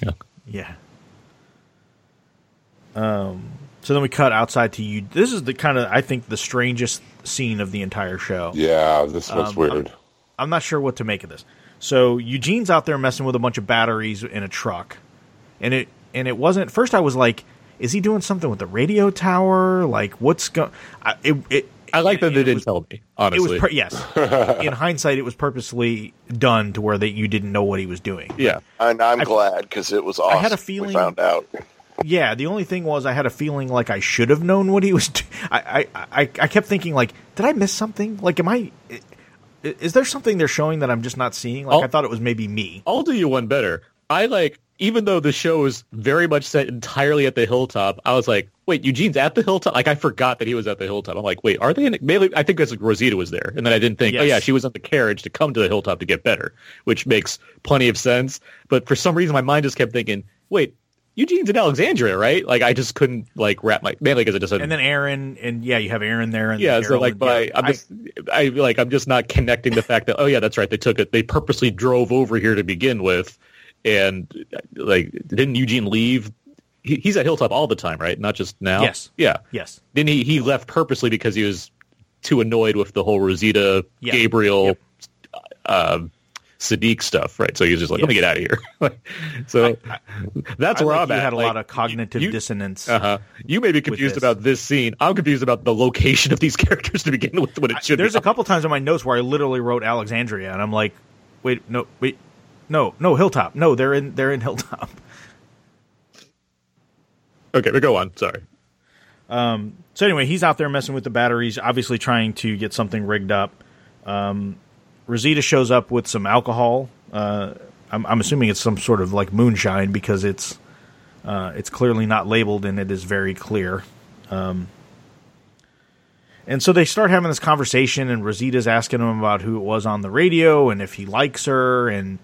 yeah. So then we cut outside to you. This is the kind of, I think, the strangest scene of the entire show. Yeah, this looks weird. I'm not sure what to make of this. So Eugene's out there messing with a bunch of batteries in a truck. And it wasn't... First I was like, is he doing something with the radio tower? Like, what's going... I like that they didn't tell me, honestly. It was yes. In hindsight, it was purposely done to where that you didn't know what he was doing. Yeah. And I'm glad, because it was awesome. I had a feeling... We found out. Yeah, the only thing was I had a feeling like I should have known what he was doing. I kept thinking, like, did I miss something? Like, is there something they're showing that I'm just not seeing? Like, I thought it was maybe me. I'll do you one better. Even though the show is very much set entirely at the hilltop, I was like, wait, Eugene's at the hilltop? Like, I forgot that he was at the hilltop. I'm like, wait, are they in it? Maybe, I think that's like Rosita was there. And then I didn't think, yes. Oh, yeah, she was on the carriage to come to the hilltop to get better, which makes plenty of sense. But for some reason, my mind just kept thinking, wait, Eugene's in Alexandria, right? Like, I just couldn't, like, wrap my... Mainly because I just... And then Aaron, and yeah, you have Aaron there. And yeah, so, like, but I'm just not connecting the fact that, oh, yeah, that's right, they took it. They purposely drove over here to begin with. And, like, didn't Eugene leave? He's at Hilltop all the time, right? Not just now? Yes. Yeah. Yes. Then he left purposely because he was too annoyed with the whole Rosita, yeah. Gabriel, yep. Sadiq stuff, right? So he was just like, let me get out of here. So that's where I'm at. You had a lot of cognitive dissonance. Uh-huh. You may be confused about this scene. I'm confused about the location of these characters to begin with when it should be. There's a couple times in my notes where I literally wrote Alexandria, and I'm like, wait. No, Hilltop. No, they're in Hilltop. Okay, but go on. Sorry. So anyway, he's out there messing with the batteries, obviously trying to get something rigged up. Rosita shows up with some alcohol. I'm assuming it's some sort of like moonshine because it's clearly not labeled and it is very clear. And so they start having this conversation, and Rosita's asking him about who it was on the radio and if he likes her, and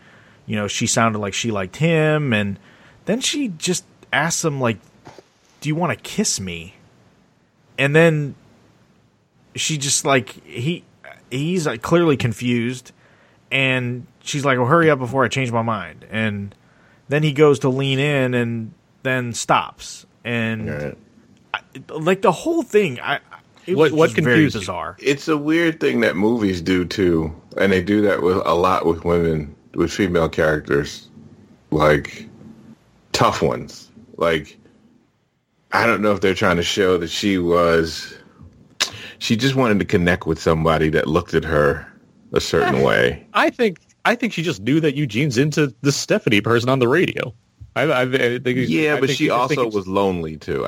you know, she sounded like she liked him, and then she just asks him, like, do you want to kiss me? And then she just, like, he's like, clearly confused, and she's like, well, hurry up before I change my mind. And then he goes to lean in and then stops. And, like, the whole thing, What confused you? Bizarre. It's a weird thing that movies do, too, and they do that with a lot with women. With female characters, like tough ones. Like, I don't know if they're trying to show that she just wanted to connect with somebody that looked at her a certain way. I think she just knew that Eugene's into the Stephanie person on the radio. I think she was lonely too.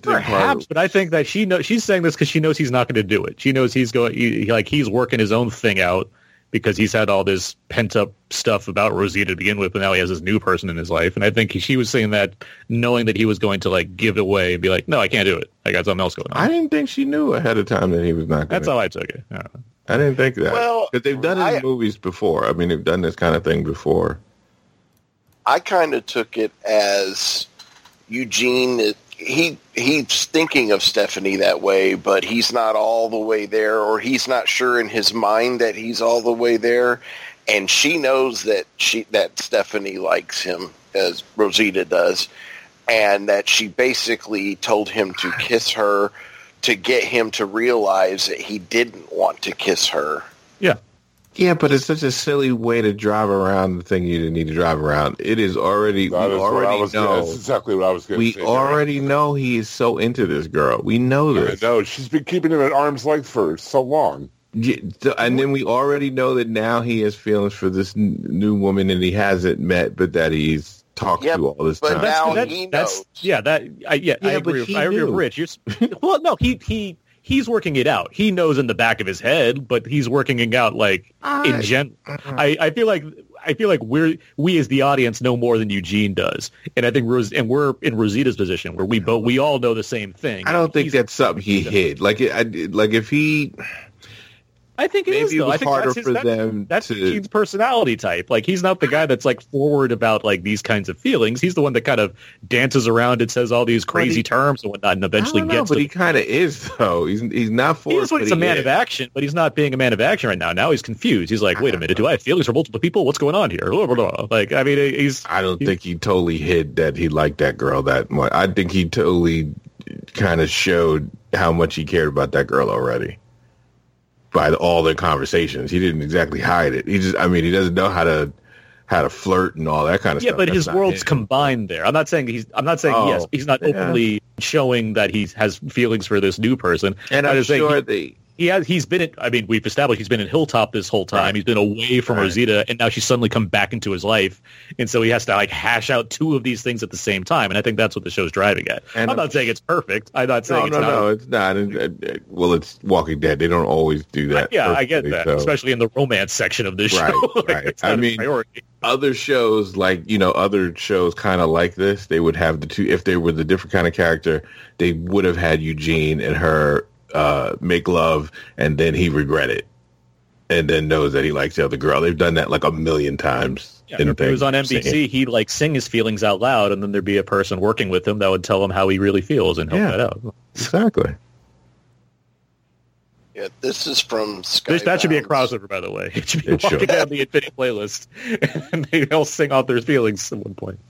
But I think that she knows she's saying this because she knows he's not going to do it. She knows he's working his own thing out. Because he's had all this pent-up stuff about Rosita to begin with, and now he has this new person in his life. And I think she was saying that knowing that he was going to, like, give it away and be like, no, I can't do it. I got something else going on. I didn't think she knew ahead of time that he was not going to. That's how I took it. I didn't think that. Well, because they've done it in movies before. I mean, they've done this kind of thing before. I kind of took it as Eugene... He's thinking of Stephanie that way, but he's not all the way there, or he's not sure in his mind that he's all the way there. And she knows that that Stephanie likes him, as Rosita does, and that she basically told him to kiss her to get him to realize that he didn't want to kiss her. Yeah. Yeah, but it's such a silly way to drive around the thing you didn't need to drive around. It is already... That's exactly what I was going to say. We already know he is so into this girl. We know this. I know. She's been keeping him at arm's length for so long. Yeah, and then we already know that now he has feelings for this new woman and he hasn't met, but that he's talked to all this time. But now he knows. I agree with Rich. He's working it out. He knows in the back of his head, but he's working it out like in general. I feel like we as the audience know more than Eugene does, and I think we're in Rosita's position where we all know the same thing. I don't think that's something he hid. Like if he, I think it is, though. I think that's his, that's Eugene's personality type. Like, he's not the guy that's, like, forward about, like, these kinds of feelings. He's the one that kind of dances around and says all these crazy terms and whatnot and eventually gets to... But he kind of is, though. He's not forward. He's a man of action, but he's not being a man of action right now. Now he's confused. He's like, wait a minute, do I have feelings for multiple people? What's going on here? Blah, blah, blah. Like, I mean, he's... I don't think he totally hid that he liked that girl that much. I think he totally kind of showed how much he cared about that girl already. By all their conversations, he didn't exactly hide it. He just—I mean—he doesn't know how to flirt and all that kind of stuff. Yeah, but his world's combined there. I'm not saying I'm not saying he's not openly showing that he has feelings for this new person. And I'm sure he's been. I mean, we've established he's been in Hilltop this whole time. Right. He's been away from Rosita, and now she's suddenly come back into his life, and so he has to like hash out two of these things at the same time. And I think that's what the show's driving at. And I'm not saying it's perfect. I'm not saying it's not. Well, it's Walking Dead. They don't always do that. Yeah, I get that, especially in the romance section of this show. Like, I mean, other shows kind of like this, they would have the two. If they were the different kind of character, they would have had Eugene and her. Make love, and then he regret it, and then knows that he likes the other girl. They've done that like a million times. Yeah, if he was on NBC, he'd like sing his feelings out loud, and then there'd be a person working with him that would tell him how he really feels and help that out. Exactly. Yeah, this is from Skybound. That should be a crossover, by the way. It should be Walking Down the Infinite Playlist, and they all sing out their feelings at one point.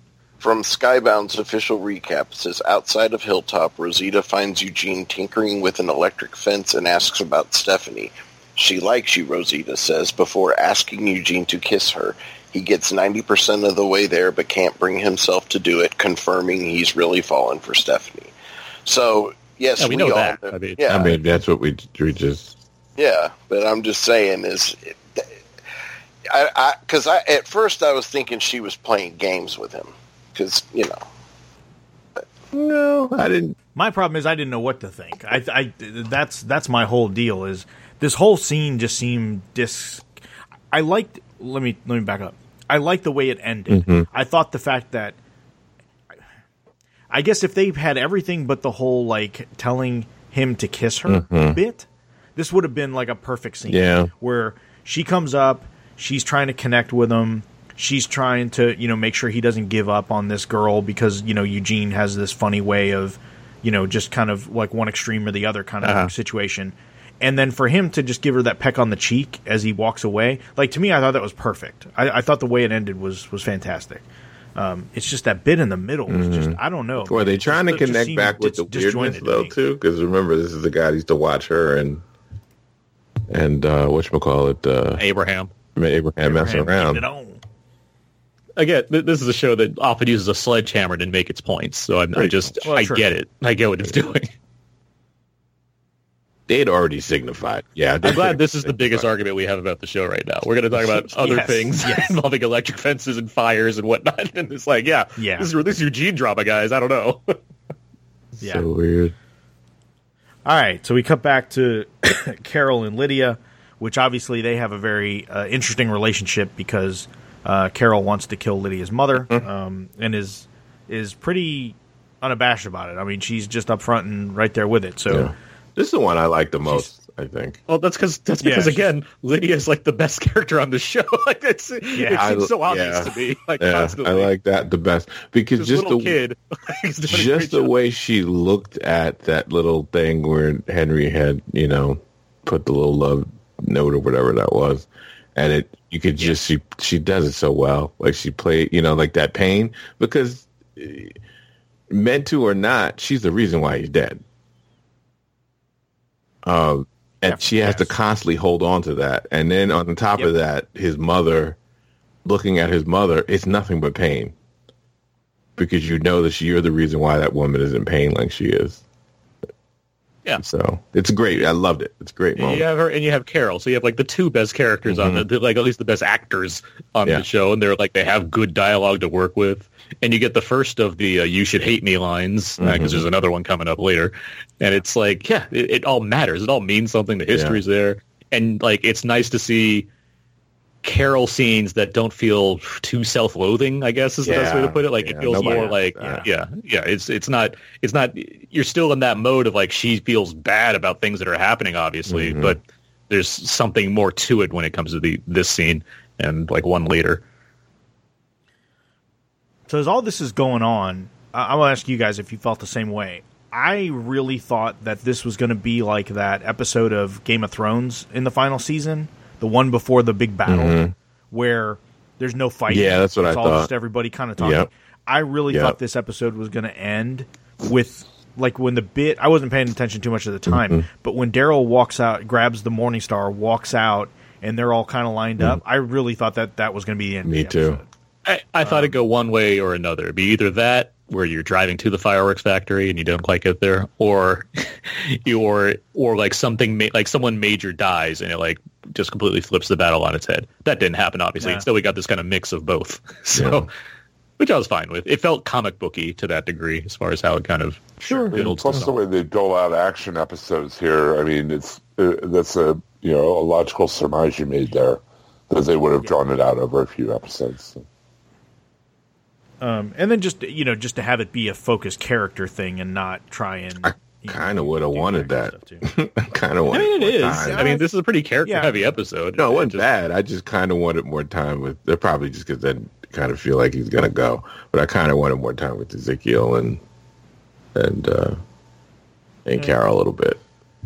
From Skybound's official recap, it says, outside of Hilltop, Rosita finds Eugene tinkering with an electric fence and asks about Stephanie. She likes you, Rosita says, before asking Eugene to kiss her. He gets 90% of the way there, but can't bring himself to do it, confirming he's really fallen for Stephanie. So, yes, we know all that. Know, I mean, that's what we just... Yeah, but I'm just saying is... Because at first I was thinking she was playing games with him. Because, No, I didn't. My problem is I didn't know what to think. That's my whole deal is this whole scene just seemed let me back up. I liked the way it ended. Mm-hmm. I thought the fact that I guess if they had everything but the whole, like, telling him to kiss her bit, this would have been, like, a perfect scene. Yeah. Where she comes up, she's trying to connect with him. She's trying to, make sure he doesn't give up on this girl because, Eugene has this funny way of, just kind of like one extreme or the other kind of situation. And then for him to just give her that peck on the cheek as he walks away, like, to me, I thought that was perfect. I thought the way it ended was fantastic. It's just that bit in the middle. Was just, I don't know. Were they trying to connect back with the weirdness, though, too? Because remember, this is the guy that used to watch her and whatchamacallit? Abraham messing around. Again, this is a show that often uses a sledgehammer to make its points, so I get it. I get what it's doing. They had already signified. Yeah, I'm glad this is the biggest argument we have about the show right now. We're going to talk about other things involving electric fences and fires and whatnot, and it's like, this is Eugene drama, guys. I don't know. So weird. All right, so we cut back to Carol and Lydia, which obviously they have a very interesting relationship because... Carol wants to kill Lydia's mother and is pretty unabashed about it. I mean, she's just up front and right there with it. So this is the one I like the most, I think. Well, that's because again, Lydia is like the best character on the show. Like it seems so obvious to me. Like constantly, I like that the best because this just the kid, just the way she looked at that little thing where Henry had put the little love note or whatever that was. And you could just she does it so well, like she played, like that pain because meant to or not, she's the reason why he's dead. And she has to constantly hold on to that, and then on the top of that, his mother, looking at his mother, it's nothing but pain because that you're the reason why that woman is in pain like she is. Yeah. So it's great. I loved it. It's a great moment. You have her and you have Carol. So you have like the two best characters on the like at least the best actors on the show, and they're like they have good dialogue to work with. And you get the first of the "You should hate me" lines because there's another one coming up later. And it's like, it all matters. It all means something. The history's there, and like it's nice to see Carol scenes that don't feel too self-loathing, I guess is the best way to put it. Like it feels more like it's not you're still in that mode of like she feels bad about things that are happening, obviously, but there's something more to it when it comes to this scene and like one later. So as all this is going on, I will ask you guys if you felt the same way. I really thought that this was going to be like that episode of Game of Thrones in the final season, the one before the big battle, mm-hmm. where there's no fight. Yeah, that's what I thought. It's all just everybody kind of talking. Yep. I really thought this episode was going to end with, like, when the bit... I wasn't paying attention too much at the time, mm-hmm. but when Daryl walks out, grabs the Morningstar, walks out, and they're all kind of lined mm-hmm. up, I really thought that was going to be the end of the episode. Me too. I thought it'd go one way or another. It'd be either that, where you're driving to the fireworks factory and you don't quite get there, or like something like someone major dies and it like just completely flips the battle on its head. That didn't happen, obviously. Yeah. Still, we got this kind of mix of both, so which I was fine with. It felt comic booky to that degree as far as how it kind of builds. Plus the way they dole out action episodes here, I mean, it's that's a a logical surmise you made there that they would have drawn it out over a few episodes. So. And then just to have it be a focused character thing and not try and... I kind of would have wanted that. I mean, it is. I mean, this is a pretty character-heavy episode. No, it wasn't bad. I just kind of wanted more time with... They're probably just because they kind of feel like he's going to go. But I kind of wanted more time with Ezekiel and Carol a little bit.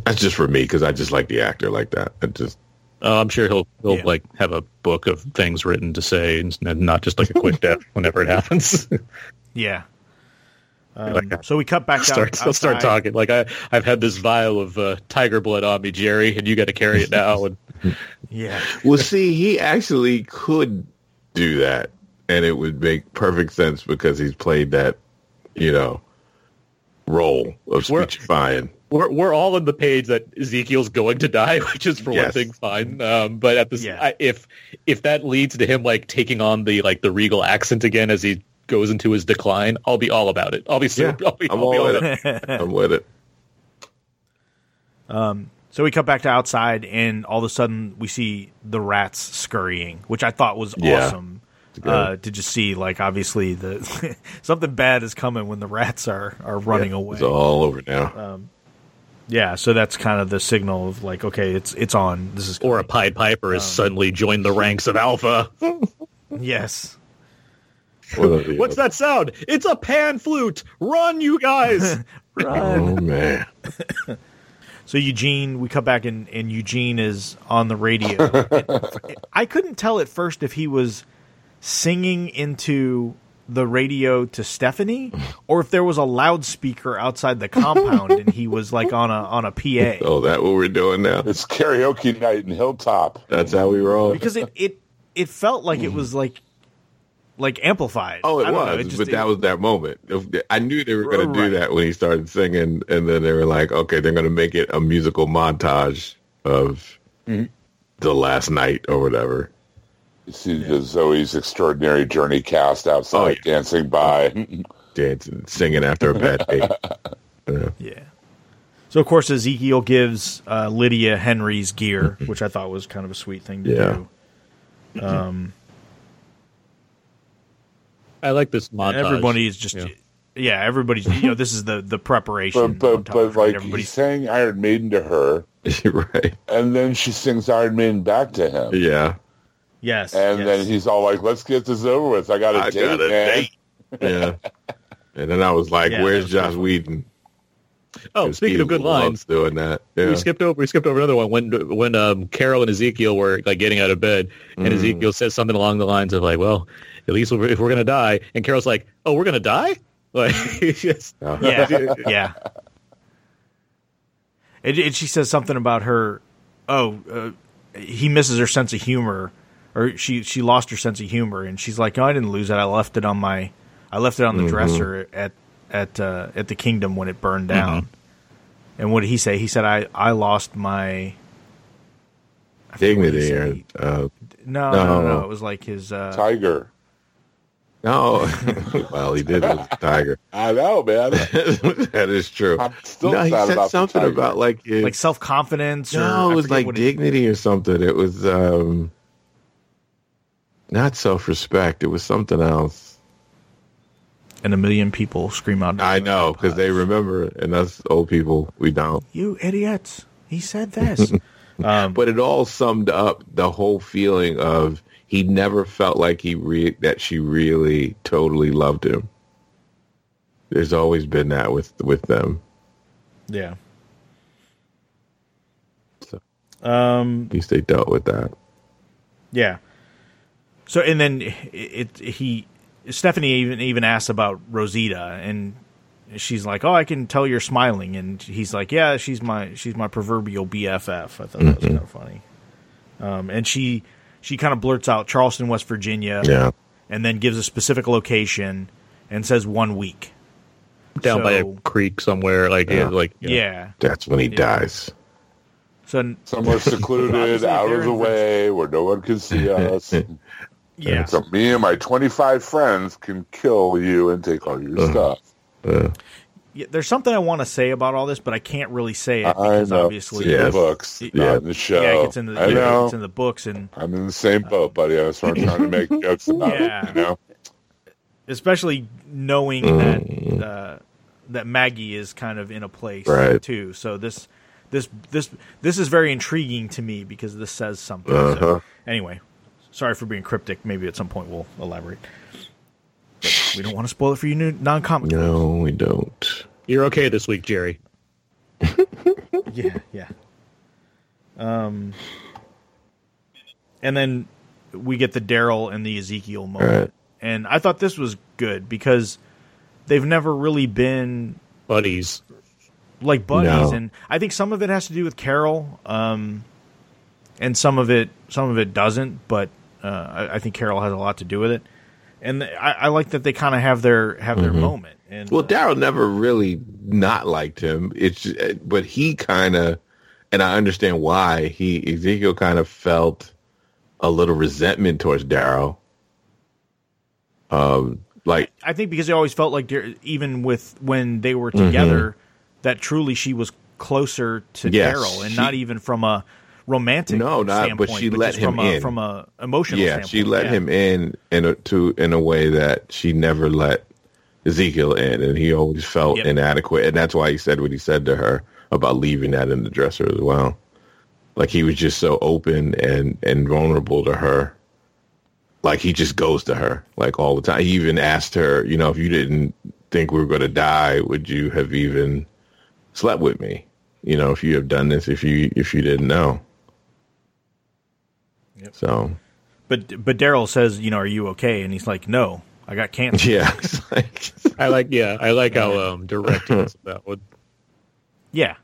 That's just for me, because I just like the actor like that. I'm sure he'll like have a book of things written to say, and not just like a quick death whenever it happens. Yeah. So we cut back. I'll start talking. Like I've had this vial of tiger blood on me, Jerry, and you got to carry it now. And yeah. Well, see, he actually could do that, and it would make perfect sense because he's played that, role of speechifying. We're all on the page that Ezekiel's going to die, which is for one thing fine. But at this, if that leads to him like taking on the regal accent again as he goes into his decline, I'll be all about it. I'll be all with it. I'm with it. So we come back to outside, and all of a sudden we see the rats scurrying, which I thought was awesome. To just see, like, obviously the something bad is coming when the rats are running away. It's all over now. So that's kind of the signal of like, okay, it's on. This is or a Pied Piper has suddenly joined the ranks of Alpha. Yes. What's that sound? It's a pan flute. Run, you guys! Run. Oh man. So Eugene, we come back and Eugene is on the radio. I couldn't tell at first if he was singing into the radio to Stephanie, or if there was a loudspeaker outside the compound and he was like on a PA. Oh, that's what we're doing now. It's karaoke night in Hilltop. That's how we roll. Because it felt like it was like amplified. Oh, it was. Know, it just, but that was that moment. I knew they were going to do that when he started singing, and then they were like, okay, they're going to make it a musical montage of the last night or whatever. You see the Zoe's Extraordinary Journey cast outside dancing by. Dancing, singing after a bad day. Yeah. So, of course, Ezekiel gives Lydia Henry's gear, which I thought was kind of a sweet thing to do. I like this montage. Everybody's just... Yeah, everybody's... this is the preparation. But like, everybody sang Iron Maiden to her. Right. And then she sings Iron Maiden back to him. Yeah. Yes. And then he's all like, let's get this over with. I got a date, man. Yeah. And then I was like, where's Joss Whedon? Oh, speaking of good lines. Doing that. Yeah. We skipped over another one when Carol and Ezekiel were like getting out of bed, and Ezekiel says something along the lines of like, well, at least if we're going to die. And Carol's like, oh, we're going to die? Like, And she says something about her, he misses her sense of humor. Or she lost her sense of humor, and she's like, "Oh, I didn't lose it. I left it on the dresser at the Kingdom when it burned down." And what did he say? He said, "I lost my dignity." Or, no. It was like his tiger. No, well, he did lose the tiger. I know, man. That is true. I'm still he said about something about like his, like self confidence. No, it was like dignity or something. It was. Not self-respect. It was something else. And a million people scream out. I know, because they remember, and us old people, we don't. You idiots. He said this. But it all summed up the whole feeling of he never felt like that she really totally loved him. There's always been that with them. Yeah. So, at least they dealt with that. Yeah. So and then Stephanie even asks about Rosita, and she's like, "Oh, I can tell you're smiling," and he's like, "Yeah, she's my proverbial BFF." I thought that was kind of funny. And she kind of blurts out Charleston, West Virginia, yeah, and then gives a specific location and says 1 week down by a creek somewhere, yeah. That's when he dies. So somewhere secluded, hours away, where no one can see us. Yeah. So me and my 25 friends can kill you and take all your stuff. Yeah, there's something I want to say about all this, but I can't really say it because obviously it's in the books, not in the show. Yeah, it's in the books, and I'm in the same boat, buddy. I was trying to make jokes about it, you know. Especially knowing that Maggie is kind of in a place too. So this is very intriguing to me because this says something. So anyway, sorry for being cryptic. Maybe at some point we'll elaborate. But we don't want to spoil it for you non-comic. No, we don't. You're okay this week, Jerry. Yeah. And then we get the Daryl and the Ezekiel moment. Right. And I thought this was good because they've never really been buddies. And I think some of it has to do with Carol, and some of it doesn't. But I think Carol has a lot to do with it. And I like that they kind of have their moment. And Daryl never really not liked him. But he kind of, and I understand why Ezekiel kind of felt a little resentment towards Daryl. I think because they always felt like even with when they were together, that truly she was closer to Daryl, and not even from a romantic standpoint, but she let him in from a emotional standpoint. She let him in a way that she never let Ezekiel in, and he always felt inadequate, and that's why he said what he said to her about leaving that in the dresser as well. Like he was just so open and vulnerable to her. Like he just goes to her like all the time. He even asked her, you know, if you didn't think we were going to die, would you have even slept with me? You know, if you have done this, if you didn't know. Yep. So, but Daryl says, you know, are you okay? And he's like, no, I got cancer. Yeah, I like how direct it is that one. Yeah,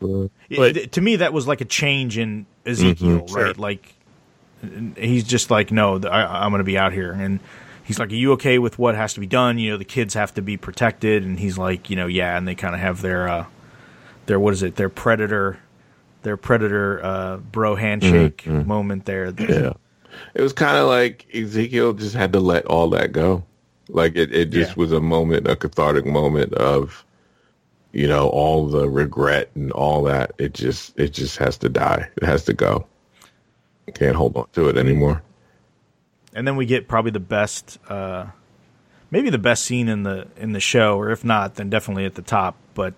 but to me that was like a change in Ezekiel, right? Sure. Like. He's just like, no, I'm going to be out here. And he's like, are you okay with what has to be done? You know, the kids have to be protected. And he's like, you know, yeah. And they kind of have their what is it? Their predator bro handshake moment there. Yeah. It was kind of like Ezekiel just had to let all that go. Like it just was a moment, a cathartic moment of, you know, all the regret and all that. It just has to die. It has to go. Can't hold on to it anymore. And then we get probably the best, maybe the best scene in the show, or if not, then definitely at the top. But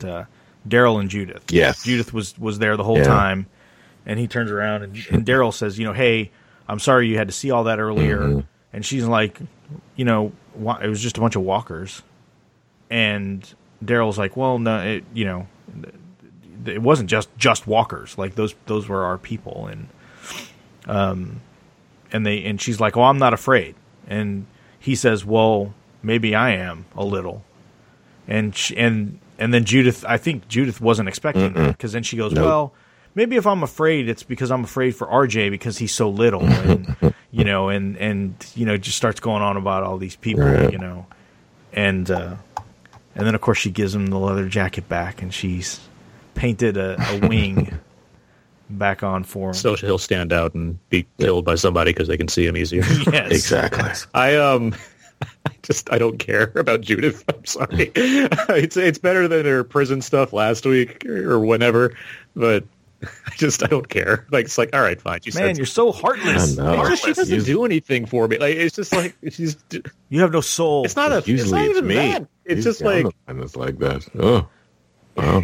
Daryl and Judith. Yes, Judith was there the whole time, and he turns around and Daryl says, "You know, hey, I'm sorry you had to see all that earlier." And she's like, "You know, it was just a bunch of walkers." And Daryl's like, "Well, no, it wasn't just walkers. Like those were our people." And and she's like, "Oh, I'm not afraid." And he says, "Well, maybe I am a little." And then Judith, I think Judith wasn't expecting that, because then she goes, "Well, maybe if I'm afraid, it's because I'm afraid for RJ because he's so little," and you know, and you know, just starts going on about all these people, you know, and then of course she gives him the leather jacket back, and she's painted a wing. Back on for him, so he'll stand out and be killed by somebody because they can see him easier. Yes, exactly. I don't care about Judith. I'm sorry. It's better than her prison stuff last week or whenever, but I don't care. Like it's like, all right, fine. You're so heartless. She doesn't do anything for me. Like it's just like you have no soul. It's not even me. It's just like I was like that. Oh.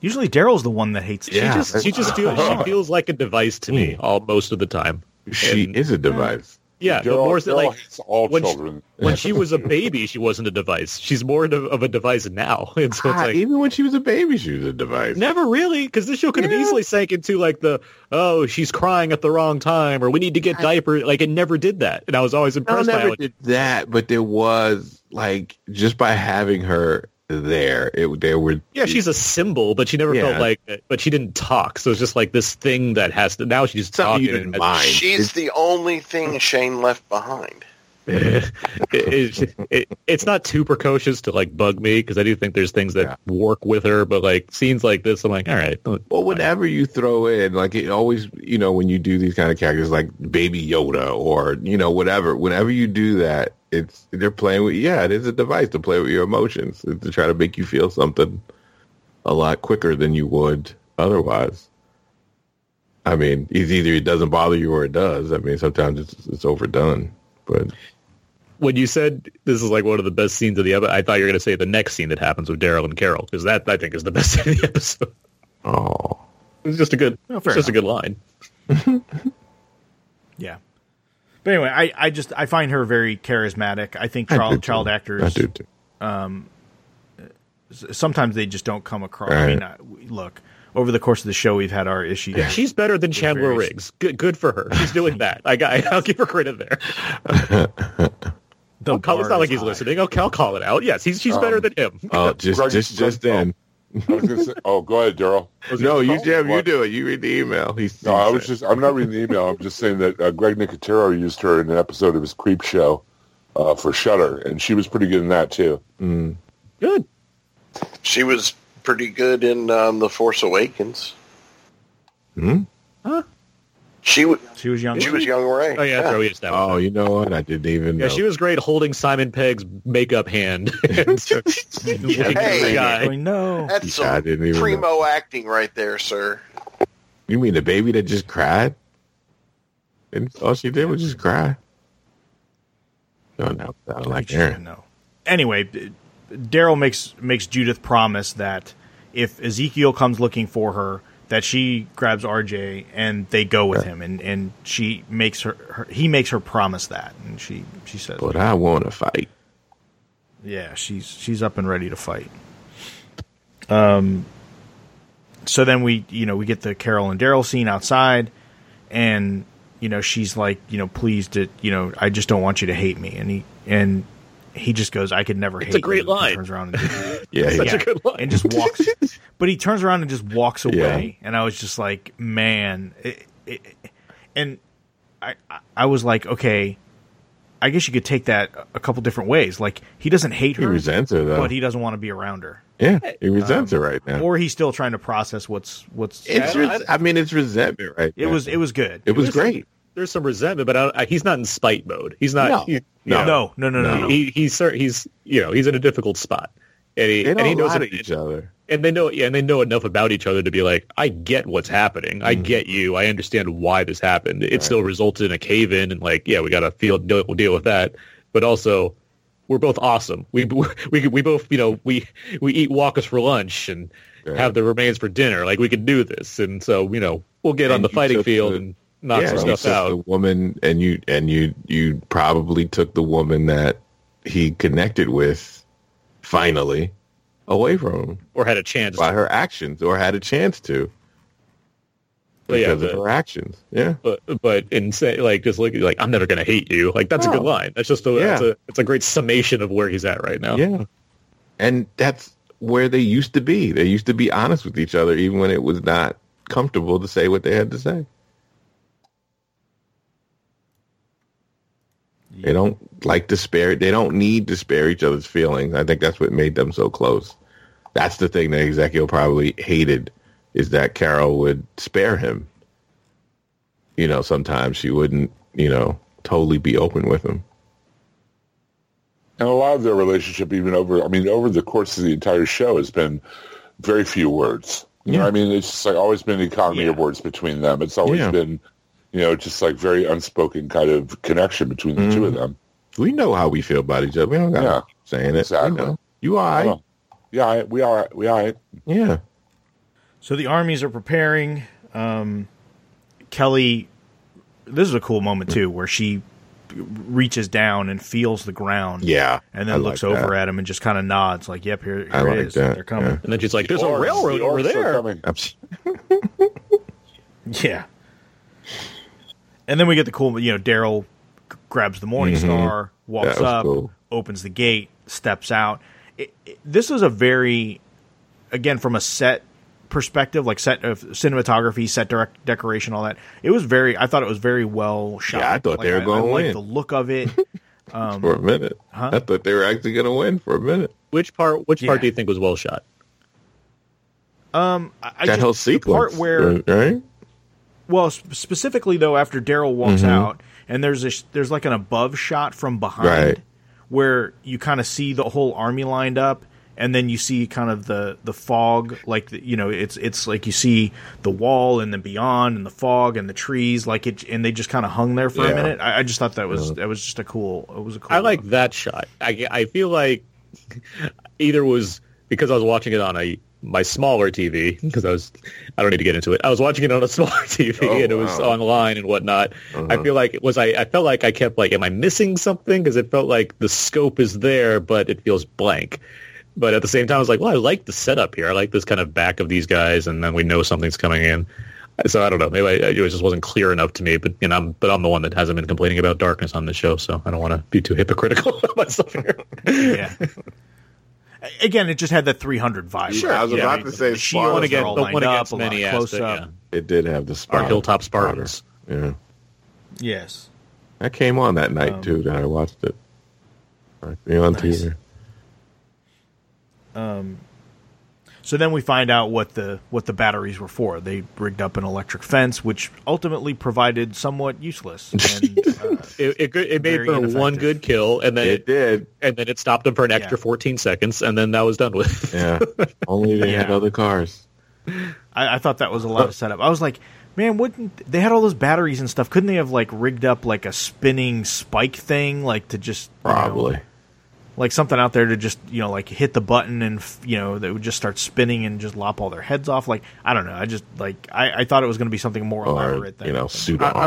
Usually Daryl's the one that hates. Yeah. She feels like a device to me most of the time. She is a device. Yeah, Daryl, but more so, like all when children. When she was a baby, she wasn't a device. She's more of a device now. And so it's like, even when she was a baby, she was a device. Never really, because this show could have easily sank into like the, oh, she's crying at the wrong time, or we need to get diapers. Like it never did that, and I was always impressed. Did that, but there was like just by having her there, she's a symbol, but she never felt like it. But she didn't talk, so it's just like this thing that has to. Now she's talking. She's the only thing Shane left behind. It's not too precocious to like bug me because I do think there's things that work with her, but like scenes like this, I'm like, all right. Well, whenever you throw in, like it always, when you do these kind of characters, like Baby Yoda or whatever, whenever you do that, they're playing with. Yeah, it is a device to play with your emotions to try to make you feel something a lot quicker than you would otherwise. I mean, it's either it doesn't bother you or it does. I mean, sometimes it's overdone, but. When you said this is like one of the best scenes of the episode, I thought you were going to say the next scene that happens with Daryl and Carol, because that I think is the best scene of the episode. Oh, it's just a good line. Yeah, but anyway, I find her very charismatic. I think child actors sometimes they just don't come across. Right. I mean, look. Over the course of the show, we've had our issues. Yeah. She's better than Chandler Riggs. Good for her. She's doing that. I'll give her credit there. I'll call, it's not like he's listening. Okay, I'll call it out. Yes, she's better than him. Oh, just then. Go ahead, Daryl. No, you do it. You read the email. I'm not reading the email. I'm just saying that Greg Nicotero used her in an episode of his Creep Show for Shudder, and she was pretty good in that too. Mm. Good. She was pretty good in The Force Awakens. Hmm? Huh? She was young. She was young Ray. Oh yeah, that's right. Oh, you know what? I didn't even. Yeah, know. She was great holding Simon Pegg's makeup hand. That's some primo acting right there, sir. You mean the baby that just cried? And all she did was just cry. No, I don't like her. No. Anyway, Daryl makes Judith promise that if Ezekiel comes looking for her, that she grabs RJ and they go with him, and she makes he makes her promise that, and she says, "But I want to fight." Yeah, she's up and ready to fight. So then we get the Carol and Daryl scene outside, and she's like, please, I just don't want you to hate me, and he just goes, I could never hate you. It's a great line. Turns around and such a good line. And just walks. But he turns around and just walks away. Yeah. And I was just like, man. And I was like, okay, I guess you could take that a couple different ways. Like, he doesn't hate her. He resents her, though. But he doesn't want to be around her. Yeah, he resents her right now. Or he's still trying to process what's. It's resentment right now. It was good. It was great. There's some resentment, but he's not in spite mode. He's not. No. No. He's in a difficult spot, and he knows each other, and they know. Yeah, and they know enough about each other to be like, I get what's happening. I get you. I understand why this happened. It still resulted in a cave-in, and we got to deal with that. But also, we're both awesome. We both we eat Walkers for lunch and have the remains for dinner. Like we could do this, and so we'll get on the fighting field and. Knocks stuff out. The woman, and you probably took the woman that he connected with, finally, away from him, or had a chance by her actions, or had a chance to because of her actions. Yeah, but and say just look like I'm never gonna hate you. Like that's a good line. That's just it's a great summation of where he's at right now. Yeah, and that's where they used to be. They used to be honest with each other, even when it was not comfortable to say what they had to say. They don't like to spare. They don't need to spare each other's feelings. I think that's what made them so close. That's the thing that Ezekiel probably hated is that Carol would spare him. Sometimes she wouldn't, totally be open with him. And a lot of their relationship, even over the course of the entire show, has been very few words. It's just always been the economy of words between them. It's always been. Just very unspoken kind of connection between the two of them. We know how we feel about each other. We don't got to keep saying it. Exactly. You all right? Yeah, we all right. Yeah. So the armies are preparing. Kelly, this is a cool moment too, where she reaches down and feels the ground. Yeah. And then looks over at him and just kind of nods like, yep, here it is. That. They're coming. Yeah. And then she's like, there's a railroad over there. Yeah. And then we get the cool, Daryl grabs the Morningstar, walks up, cool. Opens the gate, steps out. This is a very, again, from a set perspective, like set of cinematography, set decoration, all that. It was I thought it was very well shot. Yeah, I thought they were going to win. I liked the look of it. For a minute. Huh? I thought they were actually going to win for a minute. Which part do you think was well shot? That whole sequence. The part where... Right? Well, specifically, though, after Daryl walks out, and there's like an above shot from behind where you kind of see the whole army lined up, and then you see kind of the fog, like, it's like you see the wall and then beyond and the fog and the trees, and they just kind of hung there for a minute. I just thought that was a cool I like that shot. I feel like either was because I was watching it on my smaller TV, because I don't need to get into it. I was watching it on a smaller TV and it was online and whatnot. I feel like I kept like, am I missing something? Because it felt like the scope is there, but it feels blank. But at the same time, I was like, well, I like the setup here. I like this kind of back of these guys, and then we know something's coming in. So I don't know. Maybe it just wasn't clear enough to me. But I'm the one that hasn't been complaining about darkness on the show, so I don't want to be too hypocritical about myself here. Yeah. Again, it just had that 300 vibe. Sure, I was about to say, Spartans are all lined up, a lot of close-up. It did have the Spartans. Our Hilltop Spartans. Yeah. Yes. That came on that night, too, that I watched it. On TV. So then we find out what the batteries were for. They rigged up an electric fence, which ultimately provided somewhat useless. And, it made for one good kill, and then it did, and then it stopped them for an extra 14 seconds, and then that was done with. Yeah, only they had other cars. I thought that was a lot of setup. I was like, man, wouldn't they had all those batteries and stuff? Couldn't they have like rigged up like a spinning spike thing, like to just probably. Like something out there to just, like hit the button and, that would just start spinning and just lop all their heads off. Like, I don't know. I just I thought it was going to be something more elaborate than pseudo armor.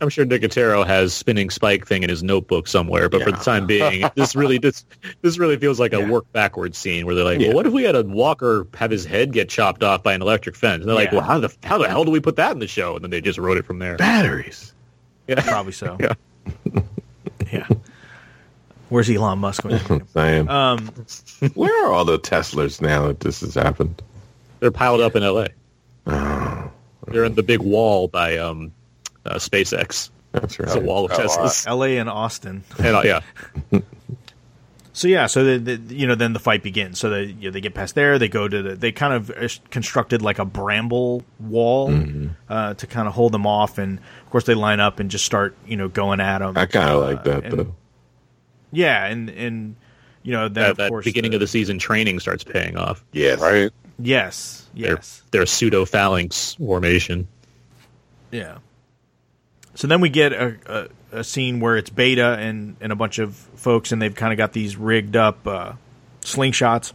I'm sure Nicotero has spinning spike thing in his notebook somewhere. But for the time being, this really feels like a work backwards scene where they're like, well, what if we had a walker have his head get chopped off by an electric fence? And they're like, well, how the hell do we put that in the show? And then they just wrote it from there. Batteries. Yeah, probably so. Yeah. Yeah. Where's Elon Musk? Same. Where are all the Teslas now that this has happened? They're piled up in L.A. Oh. They're in the big wall by SpaceX. That's right. It's a wall of Teslas. L.A. and Austin. Yeah. So then the fight begins. So they get past there. They go to they kind of constructed like a bramble wall to kind of hold them off. And of course they line up and just start going at them. I kind of like that though. Yeah, and then of course, beginning of the season training starts paying off. Yes. Right? Yes. Their pseudo-phalanx formation. Yeah. So then we get a scene where it's Beta and a bunch of folks, and they've kind of got these rigged up slingshots.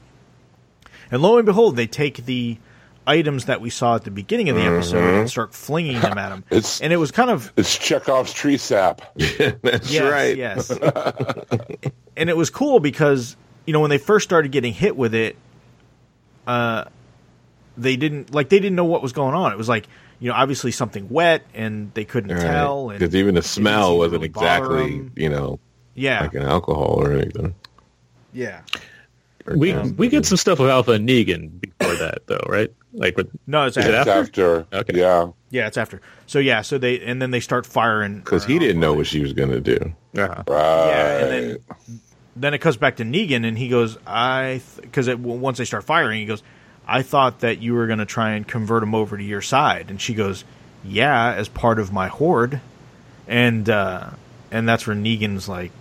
And lo and behold, they take the items that we saw at the beginning of the episode and start flinging them at him. And it was kind of... It's Chekhov's tree sap. That's right. Yes. And it was cool because, when they first started getting hit with it, they didn't know what was going on. It was like, obviously something wet and they couldn't tell. Because even the smell wasn't really exactly, like an alcohol or anything. Yeah. We get some stuff with Alpha and Negan before that, though, right? Like, it's after. Okay. Yeah, it's after. So so then they start firing because he didn't know what she was going to do. Uh-huh. Right. Yeah, and then it comes back to Negan, and he goes, once they start firing, he goes, I thought that you were going to try and convert him over to your side, and she goes, yeah, as part of my horde, and that's where Negan's like,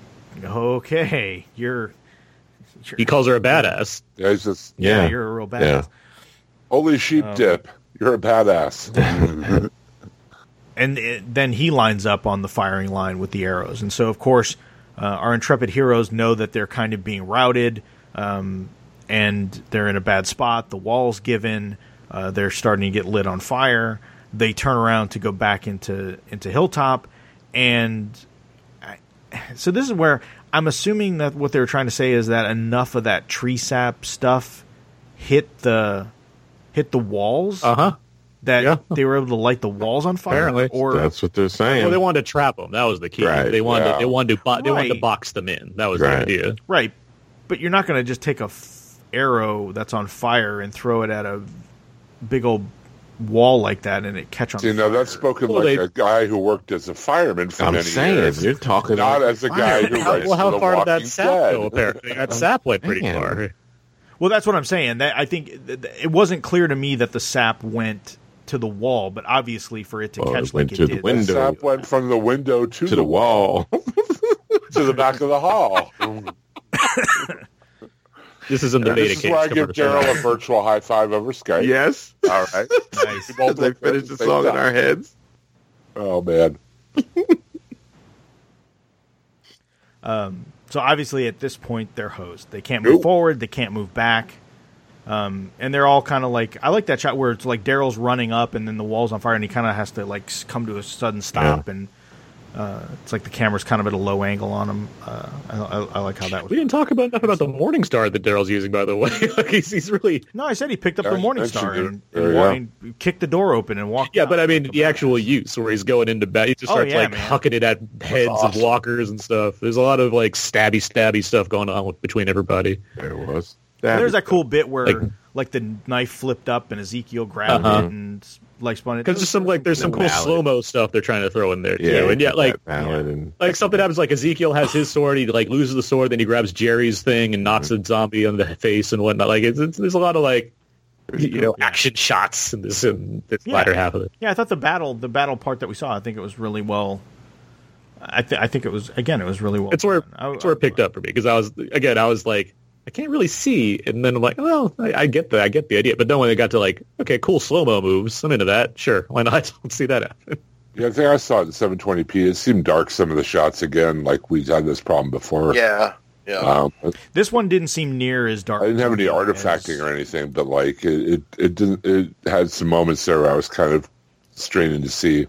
okay, he calls her a badass. Yeah, you're a real badass. Yeah. Holy sheep dip. You're a badass. And then he lines up on the firing line with the arrows. And so, of course, our intrepid heroes know that they're kind of being routed, and they're in a bad spot. The wall's given. They're starting to get lit on fire. They turn around to go back into Hilltop. And so this is where I'm assuming that what they were trying to say is that enough of that tree sap stuff hit the walls. Uh-huh. That they were able to light the walls on fire. Apparently, or that's what they're saying. Well, they wanted to trap them. That was the key. Right. They wanted to box them in. That was the idea. Right, but you're not going to just take a arrow that's on fire and throw it at a big old wall like that and it catch on. You know, that's spoken a guy who worked as a fireman for many years. You're talking not as a guy who writes. Well, how far did that sap go? Apparently, that sap went pretty far. Well, that's what I'm saying. I think it wasn't clear to me that the sap went to the wall, but obviously for it to catch like it did. The window. The sap went from the window to the wall. To the back of the hall. This is in the beta case. This is where I give Daryl a virtual high five over Skype. Yes. All right. Nice. They finished the song in our heads. Oh, man. So obviously at this point, they're hosed. They can't move forward. They can't move back. And they're all kind of like, I like that shot where it's like Daryl's running up and then the wall's on fire and he kind of has to like come to a sudden stop. Yeah. And it's like the camera's kind of at a low angle on him. I like how that was. We didn't talk about enough about the Morningstar that Daryl's using, by the way. Like he's really. No, I said he picked up the Morningstar and kicked the door open and walked. Yeah, but I mean the actual use where he's going into bed, he just starts hucking it at heads of walkers and stuff. There's a lot of like stabby stuff going on between everybody. There was. There's that cool bit where like the knife flipped up and Ezekiel grabbed it and like spun it. Because there's some like cool slow mo stuff they're trying to throw in there too. Yeah, and like something happens like Ezekiel has his sword, he like loses the sword, then he grabs Jerry's thing and knocks a zombie on the face and whatnot. Like there's a lot of like action shots in this latter half of it. Yeah, I thought the battle part that we saw, I think it was really well. I think it was really well. It's where it picked up for me because I was like, I can't really see, and then I'm like, well, I get that, I get the idea, but then when they got to like, okay, cool slow-mo moves, I'm into that, sure, why not? I don't see that happen. Yeah, the thing I saw it in 720p, it seemed dark, some of the shots again, like we had this problem before. Yeah. This one didn't seem near as dark. I didn't have any artifacting or anything, but like, it had some moments there where I was kind of straining to see,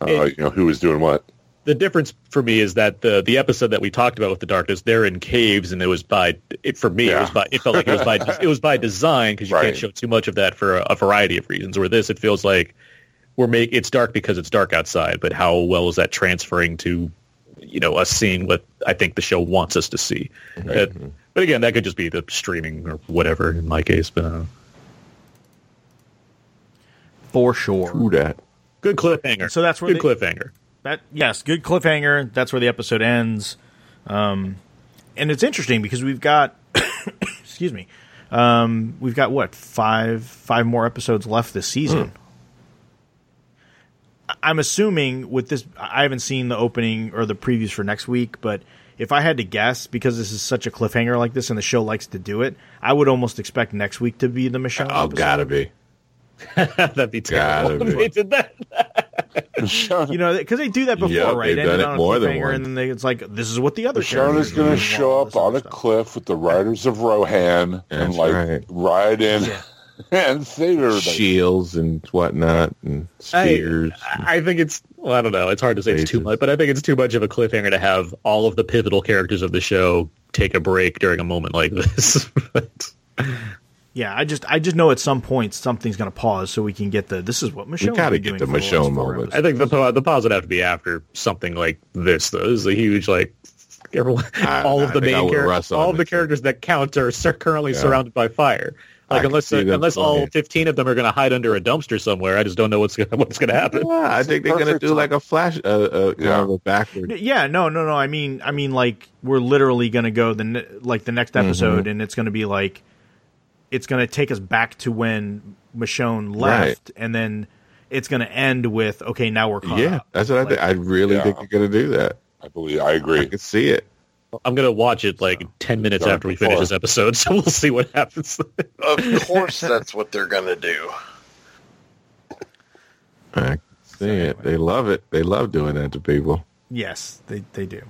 who was doing what. The difference for me is that the episode that we talked about with the darkness, they're in caves, and it was by design because you can't show too much of that for a variety of reasons. Where this, it feels like it's dark because it's dark outside, but how well is that transferring to us seeing what I think the show wants us to see? Mm-hmm. But again, that could just be the streaming or whatever in my case, but for sure, true that. Good cliffhanger. So that's where cliffhanger. Good cliffhanger. That's where the episode ends. And it's interesting because we've got, excuse me, we've got what, five more episodes left this season. I'm assuming with this, I haven't seen the opening or the previews for next week, but if I had to guess, because this is such a cliffhanger like this and the show likes to do it, I would almost expect next week to be the Michonne episode. Gotta be. That'd be terrible. They did that. Because they do that before, right? They've done it more than once. And then it's like, this is what the other Michonne is going to show up on a cliff with the Riders of Rohan and like ride in and save everybody. Shields and whatnot and spears. I think it's. Well, I don't know. It's hard to say it's too much, but I think it's too much of a cliffhanger to have all of the pivotal characters of the show take a break during a moment like this. But, yeah, I just know at some point something's going to pause so we can get this is what Michonne. We got to get the Michonne moment. I think the pause would have to be after something like this, though. This is a huge, like, everyone, all of the main characters, all of the characters that count are currently surrounded by fire. Like unless all 15 of them are going to hide under a dumpster somewhere, I just don't know what's going to happen. Yeah, I think they're going to do like a flash, kind of a backward. Yeah, no. I mean, like we're literally going to go the next episode, and it's going to be like. It's going to take us back to when Michonne left, and then it's going to end with, okay, now we're caught up. That's what I think. I really think you're going to do that. I agree. I can see it. I'm going to watch it like 10 minutes after we finish this episode, so we'll see what happens. Of course that's what they're going to do. I can see it. They love it. They love doing that to people. Yes, they do.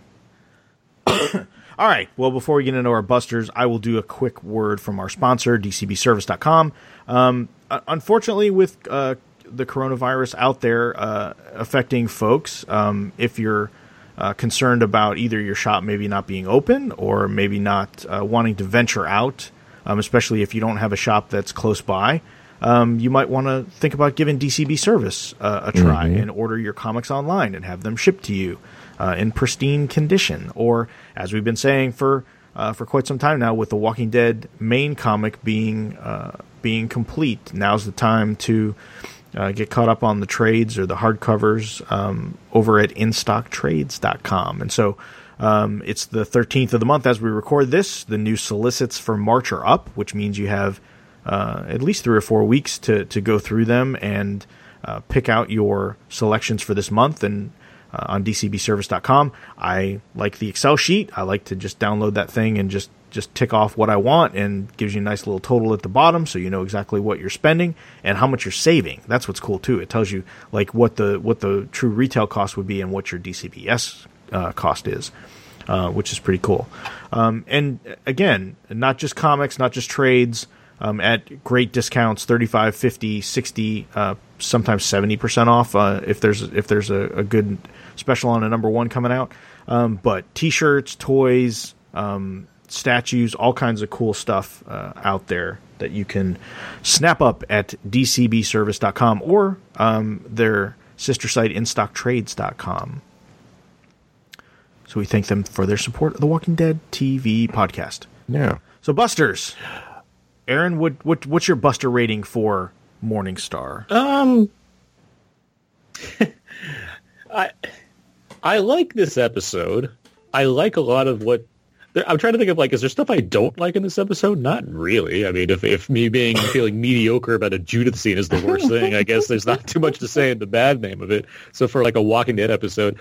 All right, well, before we get into our busters, I will do a quick word from our sponsor, dcbservice.com. unfortunately, with the coronavirus out there affecting folks, if you're concerned about either your shop maybe not being open or maybe not wanting to venture out, especially if you don't have a shop that's close by, you might want to think about giving DCB service a try and order your comics online and have them shipped to you in pristine condition. Or, as we've been saying for quite some time now, with the Walking Dead main comic being complete, now's the time to get caught up on the trades or the hardcovers over at InStockTrades.com. And so it's the 13th of the month as we record this. The new solicits for March are up, which means you have at least 3 or 4 weeks to go through them and pick out your selections for this month. And on DCBService.com, I like the Excel sheet. I like to just download that thing and just tick off what I want, and gives you a nice little total at the bottom, so you know exactly what you're spending and how much you're saving. That's what's cool too. It tells you like what the true retail cost would be and what your DCBS cost is, which is pretty cool. And again, not just comics, not just trades, at great discounts, 35, 50, 60, sometimes 70% off if there's a good special on a number one coming out. But T-shirts, toys, statues, all kinds of cool stuff out there that you can snap up at dcbservice.com or their sister site, instocktrades.com. So we thank them for their support of the Walking Dead TV podcast. Yeah. So Busters, Aaron, what's your Buster rating for Morningstar? I like this episode. I like a lot of what I'm trying to think of, like, is there stuff I don't like in this episode? Not really. I mean, if me being feeling mediocre about a Judith scene is the worst thing, I guess there's not too much to say in the bad name of it. So for like a Walking Dead episode,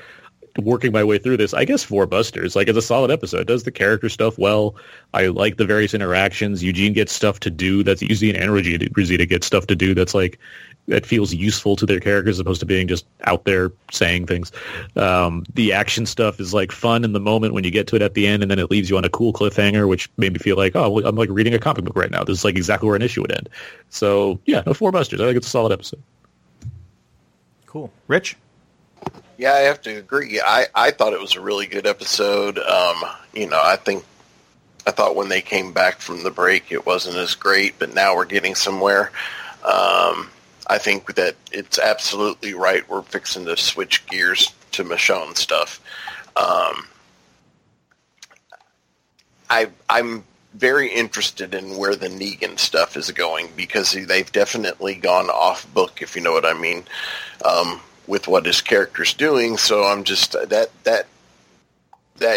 working my way through this, I guess 4 Busters. Like, it's a solid episode. It does the character stuff well. I like the various interactions. Eugene gets stuff to do. That's Eugene and Rosita get stuff to do. That's like, that feels useful to their characters as opposed to being just out there saying things. The action stuff is like fun in the moment when you get to it at the end, and then it leaves you on a cool cliffhanger, which made me feel like, oh, I'm like reading a comic book right now. This is like exactly where an issue would end. So yeah, 4 Busters. I think it's a solid episode. Cool. Rich? Yeah, I have to agree. I thought it was a really good episode. I thought when they came back from the break, it wasn't as great, but now we're getting somewhere. I think that it's absolutely right. We're fixing to switch gears to Michonne stuff. I'm very interested in where the Negan stuff is going, because they've definitely gone off book, if you know what I mean, with what his character's doing. So I'm just that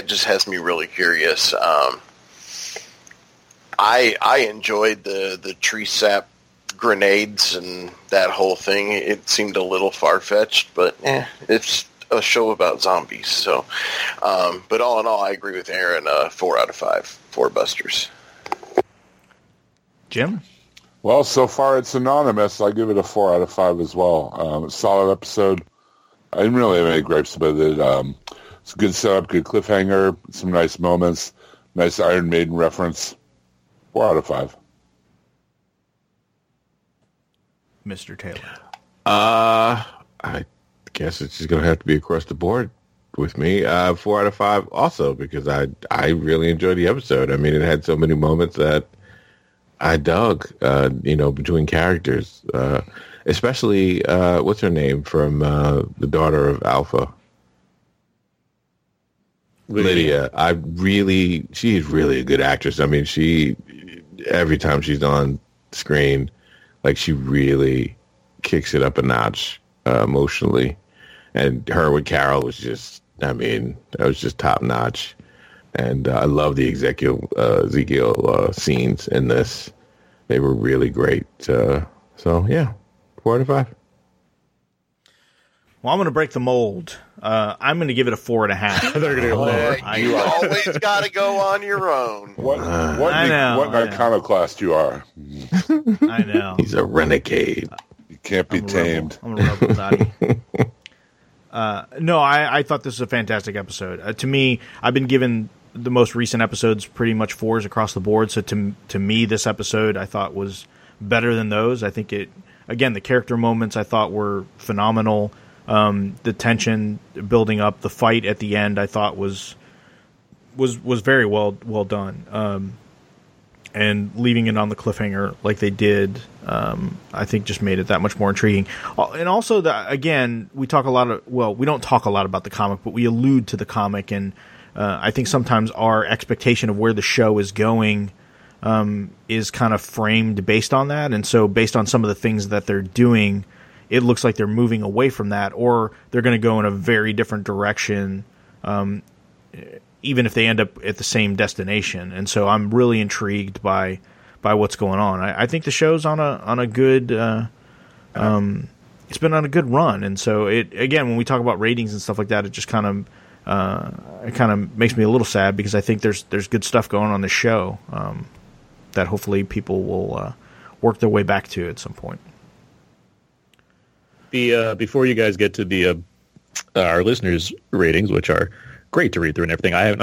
just has me really curious. I enjoyed the tree sap grenades and that whole thing. It seemed a little far-fetched, but it's a show about zombies. So, but all in all, I agree with Aaron. 4 out of 5, 4 Busters. Jim? Well, so far it's anonymous. I give it a 4 out of 5 as well. Solid episode. I didn't really have any gripes with it. It's a good setup, good cliffhanger, some nice moments, nice Iron Maiden reference. 4 out of 5. Mr. Taylor? I guess it's just going to have to be across the board with me. 4 out of 5 also, because I really enjoyed the episode. I mean, it had so many moments that I dug, between characters, especially, what's her name from the daughter of Alpha? Lydia. She's really a good actress. I mean, every time she's on screen, like, she really kicks it up a notch emotionally. And her with Carol was just, I mean, that was just top notch. And I love the Ezekiel scenes in this. They were really great. So, yeah, 4 out of 5. Well, I'm going to break the mold. I'm going to give it a 4.5. They're going to you always got to go on your own. What iconoclast you are. I know. He's a renegade. You can't be tamed. I'm a rebel daddy. No, I thought this was a fantastic episode. To me, I've been given the most recent episodes pretty much 4s across the board. So to me, this episode I thought was better than those. I think it, again, the character moments I thought were phenomenal. The tension building up, the fight at the end, I thought was very well done. And leaving it on the cliffhanger like they did, I think just made it that much more intriguing. And also, again, we don't talk a lot about the comic, but we allude to the comic, and I think sometimes our expectation of where the show is going is kind of framed based on that. And so based on some of the things that they're doing, it looks like they're moving away from that, or they're going to go in a very different direction, even if they end up at the same destination. And so I'm really intrigued by what's going on. I think the show's on a good, it's been on a good run. And so it, again, when we talk about ratings and stuff like that, it just kind of makes me a little sad, because I think there's good stuff going on the show, that hopefully people will, work their way back to at some point. Before you guys get to the, our listeners' ratings, which are great to read through and everything, I have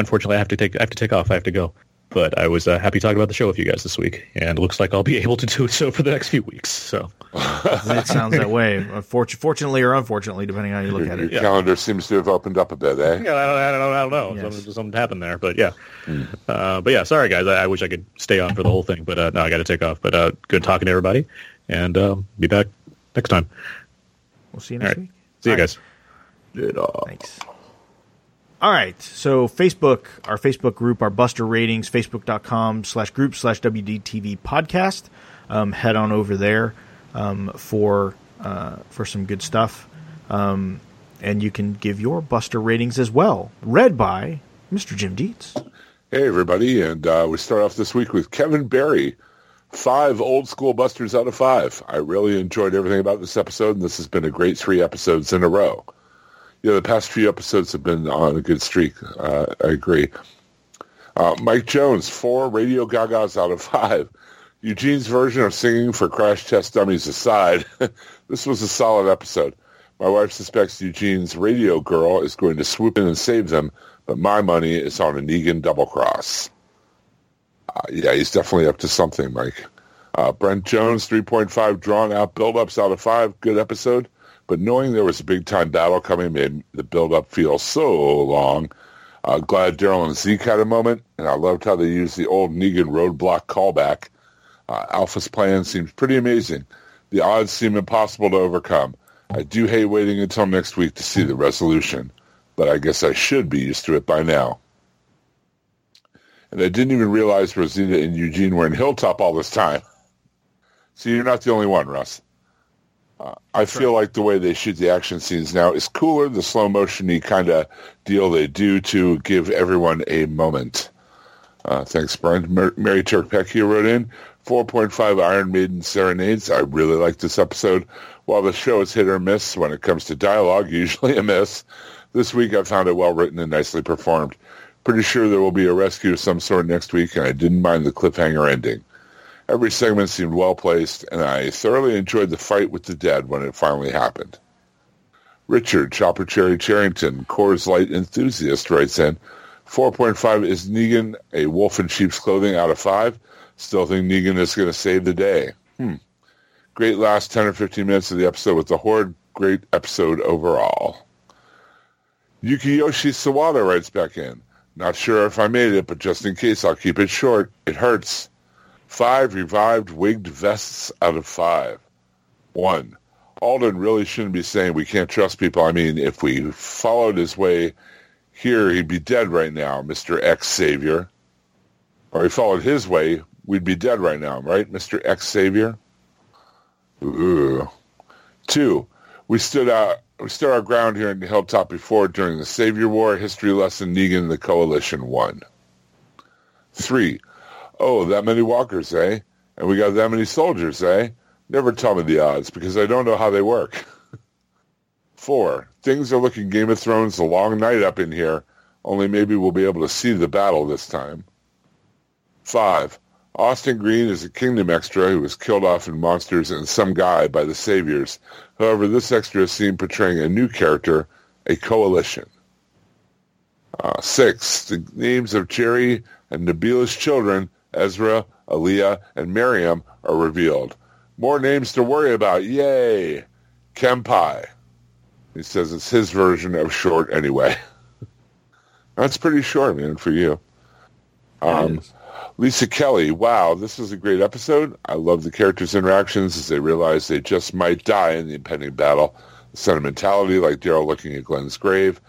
to go. But I was happy talking about the show with you guys this week, and it looks like I'll be able to do so for the next few weeks. So it sounds that way, fortunately or unfortunately, depending on how you look at it. Your calendar seems to have opened up a bit, eh? Yeah, I don't know. Yes. Something happened there, but yeah. But yeah, sorry guys, I wish I could stay on for the whole thing, but no, I got to take off. But good talking to everybody, and be back next time. We'll see you next week. See you guys. Good off. Thanks. All right, so Facebook, our Facebook group, our Buster Ratings, facebook.com/group/WDTV podcast. Head on over there for some good stuff. And you can give your Buster Ratings as well, read by Mr. Jim Dietz. Hey, everybody, and we start off this week with Kevin Barry, 5 old school Busters out of 5. I really enjoyed everything about this episode, and this has been a great 3 episodes in a row. Yeah, the past few episodes have been on a good streak. I agree. Mike Jones, 4 Radio Gagas out of 5. Eugene's version of singing for Crash Test Dummies aside, this was a solid episode. My wife suspects Eugene's radio girl is going to swoop in and save them, but my money is on a Negan double cross. Yeah, he's definitely up to something, Mike. Brent Jones, 3.5 drawn out buildups out of 5. Good episode. But knowing there was a big-time battle coming made the build-up feel so long. Glad Daryl and Zeke had a moment, and I loved how they used the old Negan roadblock callback. Alpha's plan seems pretty amazing. The odds seem impossible to overcome. I do hate waiting until next week to see the resolution, but I guess I should be used to it by now. And I didn't even realize Rosita and Eugene were in Hilltop all this time. So you're not the only one, Russ. I feel like the way they shoot the action scenes now is cooler, the slow-motion-y kind of deal they do to give everyone a moment. Thanks, Brian. Mary Turkpeck here wrote in, 4.5 Iron Maiden Serenades. I really like this episode. While the show is hit or miss when it comes to dialogue, usually a miss, this week I found it well-written and nicely performed. Pretty sure there will be a rescue of some sort next week, and I didn't mind the cliffhanger ending. Every segment seemed well-placed, and I thoroughly enjoyed the fight with the dead when it finally happened. Richard, Chopper Cherry Charrington, Coors Light enthusiast, writes in, 4.5 is Negan, a wolf in sheep's clothing out of 5. Still think Negan is going to save the day. Great last 10 or 15 minutes of the episode with the Horde. Great episode overall. Yukiyoshi Sawada writes back in, not sure if I made it, but just in case, I'll keep it short. It hurts. 5 revived wigged vests out of 5. 1. Alden really shouldn't be saying we can't trust people. I mean, if we followed his way here, he'd be dead right now, Mr. X-Savior. Or he followed his way, we'd be dead right now, right, Mr. X-Savior? Ooh. 2. We stood our ground here in the Hilltop before during the Savior War, history lesson Negan and the Coalition won. 3. Oh, that many walkers, eh? And we got that many soldiers, eh? Never tell me the odds, because I don't know how they work. 4. Things are looking Game of Thrones a long night up in here, only maybe we'll be able to see the battle this time. 5. Austin Green is a Kingdom extra who was killed off in Monsters and Some Guy by the Saviors. However, this extra is seen portraying a new character, a Coalition. 6. The names of Jerry and Nabila's children, Ezra, Aaliyah, and Miriam, are revealed. More names to worry about. Yay. Kempai. He says it's his version of short anyway. That's pretty short, man, for you. Lisa Kelly, wow, this is a great episode. I love the characters' interactions as they realize they just might die in the impending battle. The sentimentality, like Daryl looking at Glenn's grave,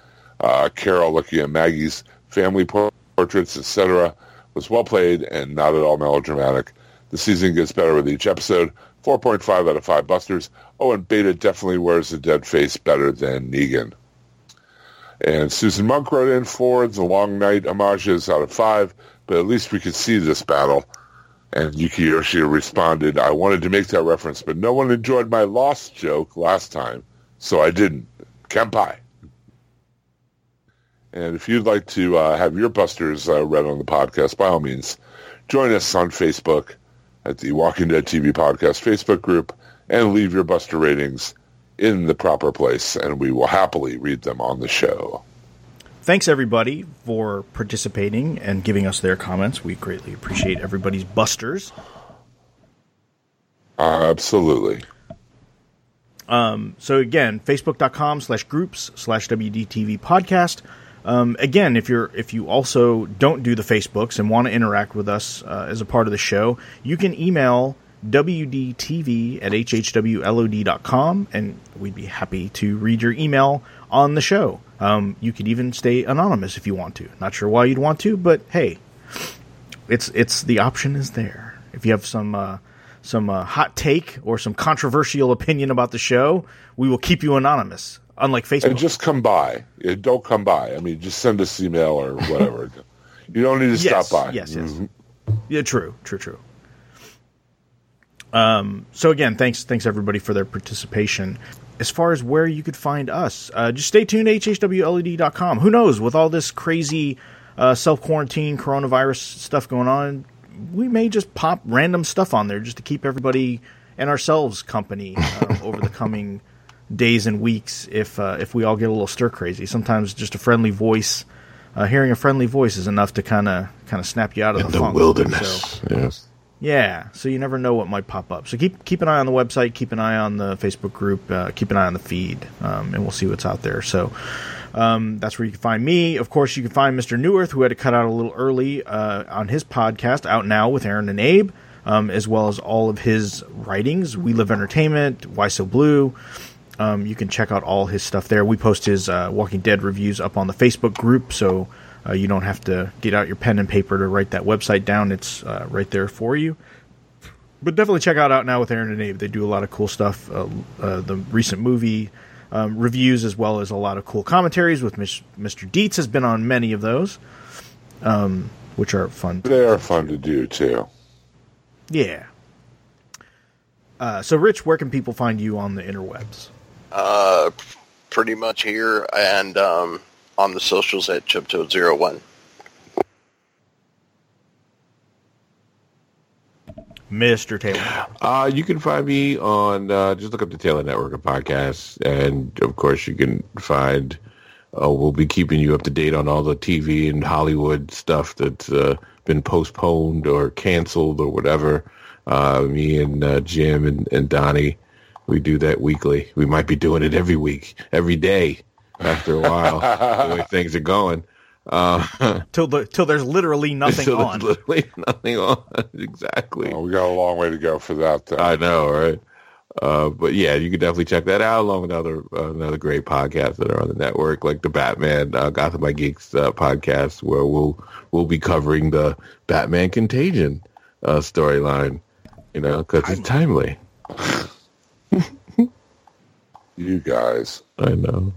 Carol looking at Maggie's family portraits, etc., was well played and not at all melodramatic. The season gets better with each episode. 4.5 out of 5 busters. Oh, and Beta definitely wears the dead face better than Negan. And Susan Monk wrote in for the Long Night homages out of 5, but at least we could see this battle. And Yuki Yoshida responded, I wanted to make that reference, but no one enjoyed my lost joke last time, so I didn't. Kempai. And if you'd like to have your busters read on the podcast, by all means, join us on Facebook at the Walking Dead TV Podcast Facebook group and leave your buster ratings in the proper place, and we will happily read them on the show. Thanks, everybody, for participating and giving us their comments. We greatly appreciate everybody's busters. Absolutely. So, again, facebook.com/groups/WDTV podcast. Again, if you also don't do the Facebooks and want to interact with us as a part of the show, you can email wdtv@hhwlod.com, and we'd be happy to read your email on the show. You could even stay anonymous if you want to. Not sure why you'd want to, but hey, it's the option is there. If you have some hot take or some controversial opinion about the show, we will keep you anonymous, unlike Facebook. And just come by. Don't come by. I mean, just send us email or whatever. You don't need to stop by. Yes, yes. Mm-hmm. Yeah, true. So again, thanks everybody for their participation. As far as where you could find us, just stay tuned to hhwled.com. Who knows, with all this crazy self-quarantine coronavirus stuff going on, we may just pop random stuff on there just to keep everybody and ourselves company over the coming days and weeks if we all get a little stir-crazy. Sometimes just a friendly voice, hearing a friendly voice is enough to kind of snap you out of the funk. Wilderness, so. Yes. Yeah, so you never know what might pop up. So keep an eye on the website, keep an eye on the Facebook group, keep an eye on the feed, and we'll see what's out there. So that's where you can find me. Of course, you can find Mr. New Earth, who had to cut out a little early on his podcast, Out Now with Aaron and Abe, as well as all of his writings, We Live Entertainment, Why So Blue. You can check out all his stuff there. We post his Walking Dead reviews up on the Facebook group, so you don't have to get out your pen and paper to write that website down. It's right there for you. But definitely check out Now with Aaron and Abe. They do a lot of cool stuff, the recent movie reviews, as well as a lot of cool commentaries with Mr. Dietz has been on many of those, which are fun. They are fun to do, too. Yeah. So, Rich, where can people find you on the interwebs? Pretty much here and... on the socials at Chiptoad01. Mr. Taylor. You can find me on, just look up the Taylor Network of Podcasts. And, of course, you can find, we'll be keeping you up to date on all the TV and Hollywood stuff that's been postponed or canceled or whatever. Me and Jim and Donnie, we do that weekly. We might be doing it every week, every day. After a while, the way things are going, till there's literally nothing on. Literally nothing on. Exactly. Well, we got a long way to go for that, though. I know, right? But yeah, you can definitely check that out, along with another great podcast that are on the network, like the Batman Gotham by Geeks podcast, where we'll be covering the Batman Contagion storyline. You know, because it's timely. You guys, I know.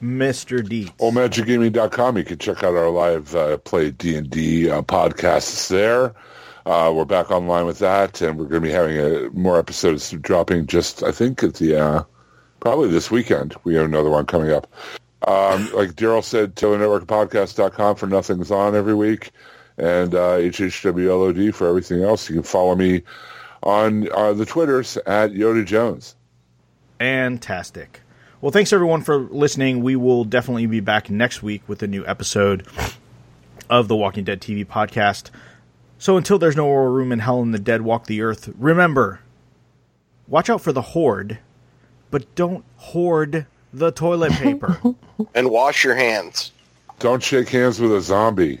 Mr. D. MagicGaming.com. You can check out our live play D&D podcasts there. We're back online with that, and we're going to be having more episodes dropping just, I think, at the probably this weekend. We have another one coming up. Like Daryl said, TaylorNetworkPodcast.com for Nothing's On every week, and HHWLOD for everything else. You can follow me on the Twitters at Yoda Jones. Fantastic. Well, thanks, everyone, for listening. We will definitely be back next week with a new episode of the Walking Dead TV podcast. So until there's no more room in hell and the dead walk the earth, remember, watch out for the hoard, but don't hoard the toilet paper. And wash your hands. Don't shake hands with a zombie.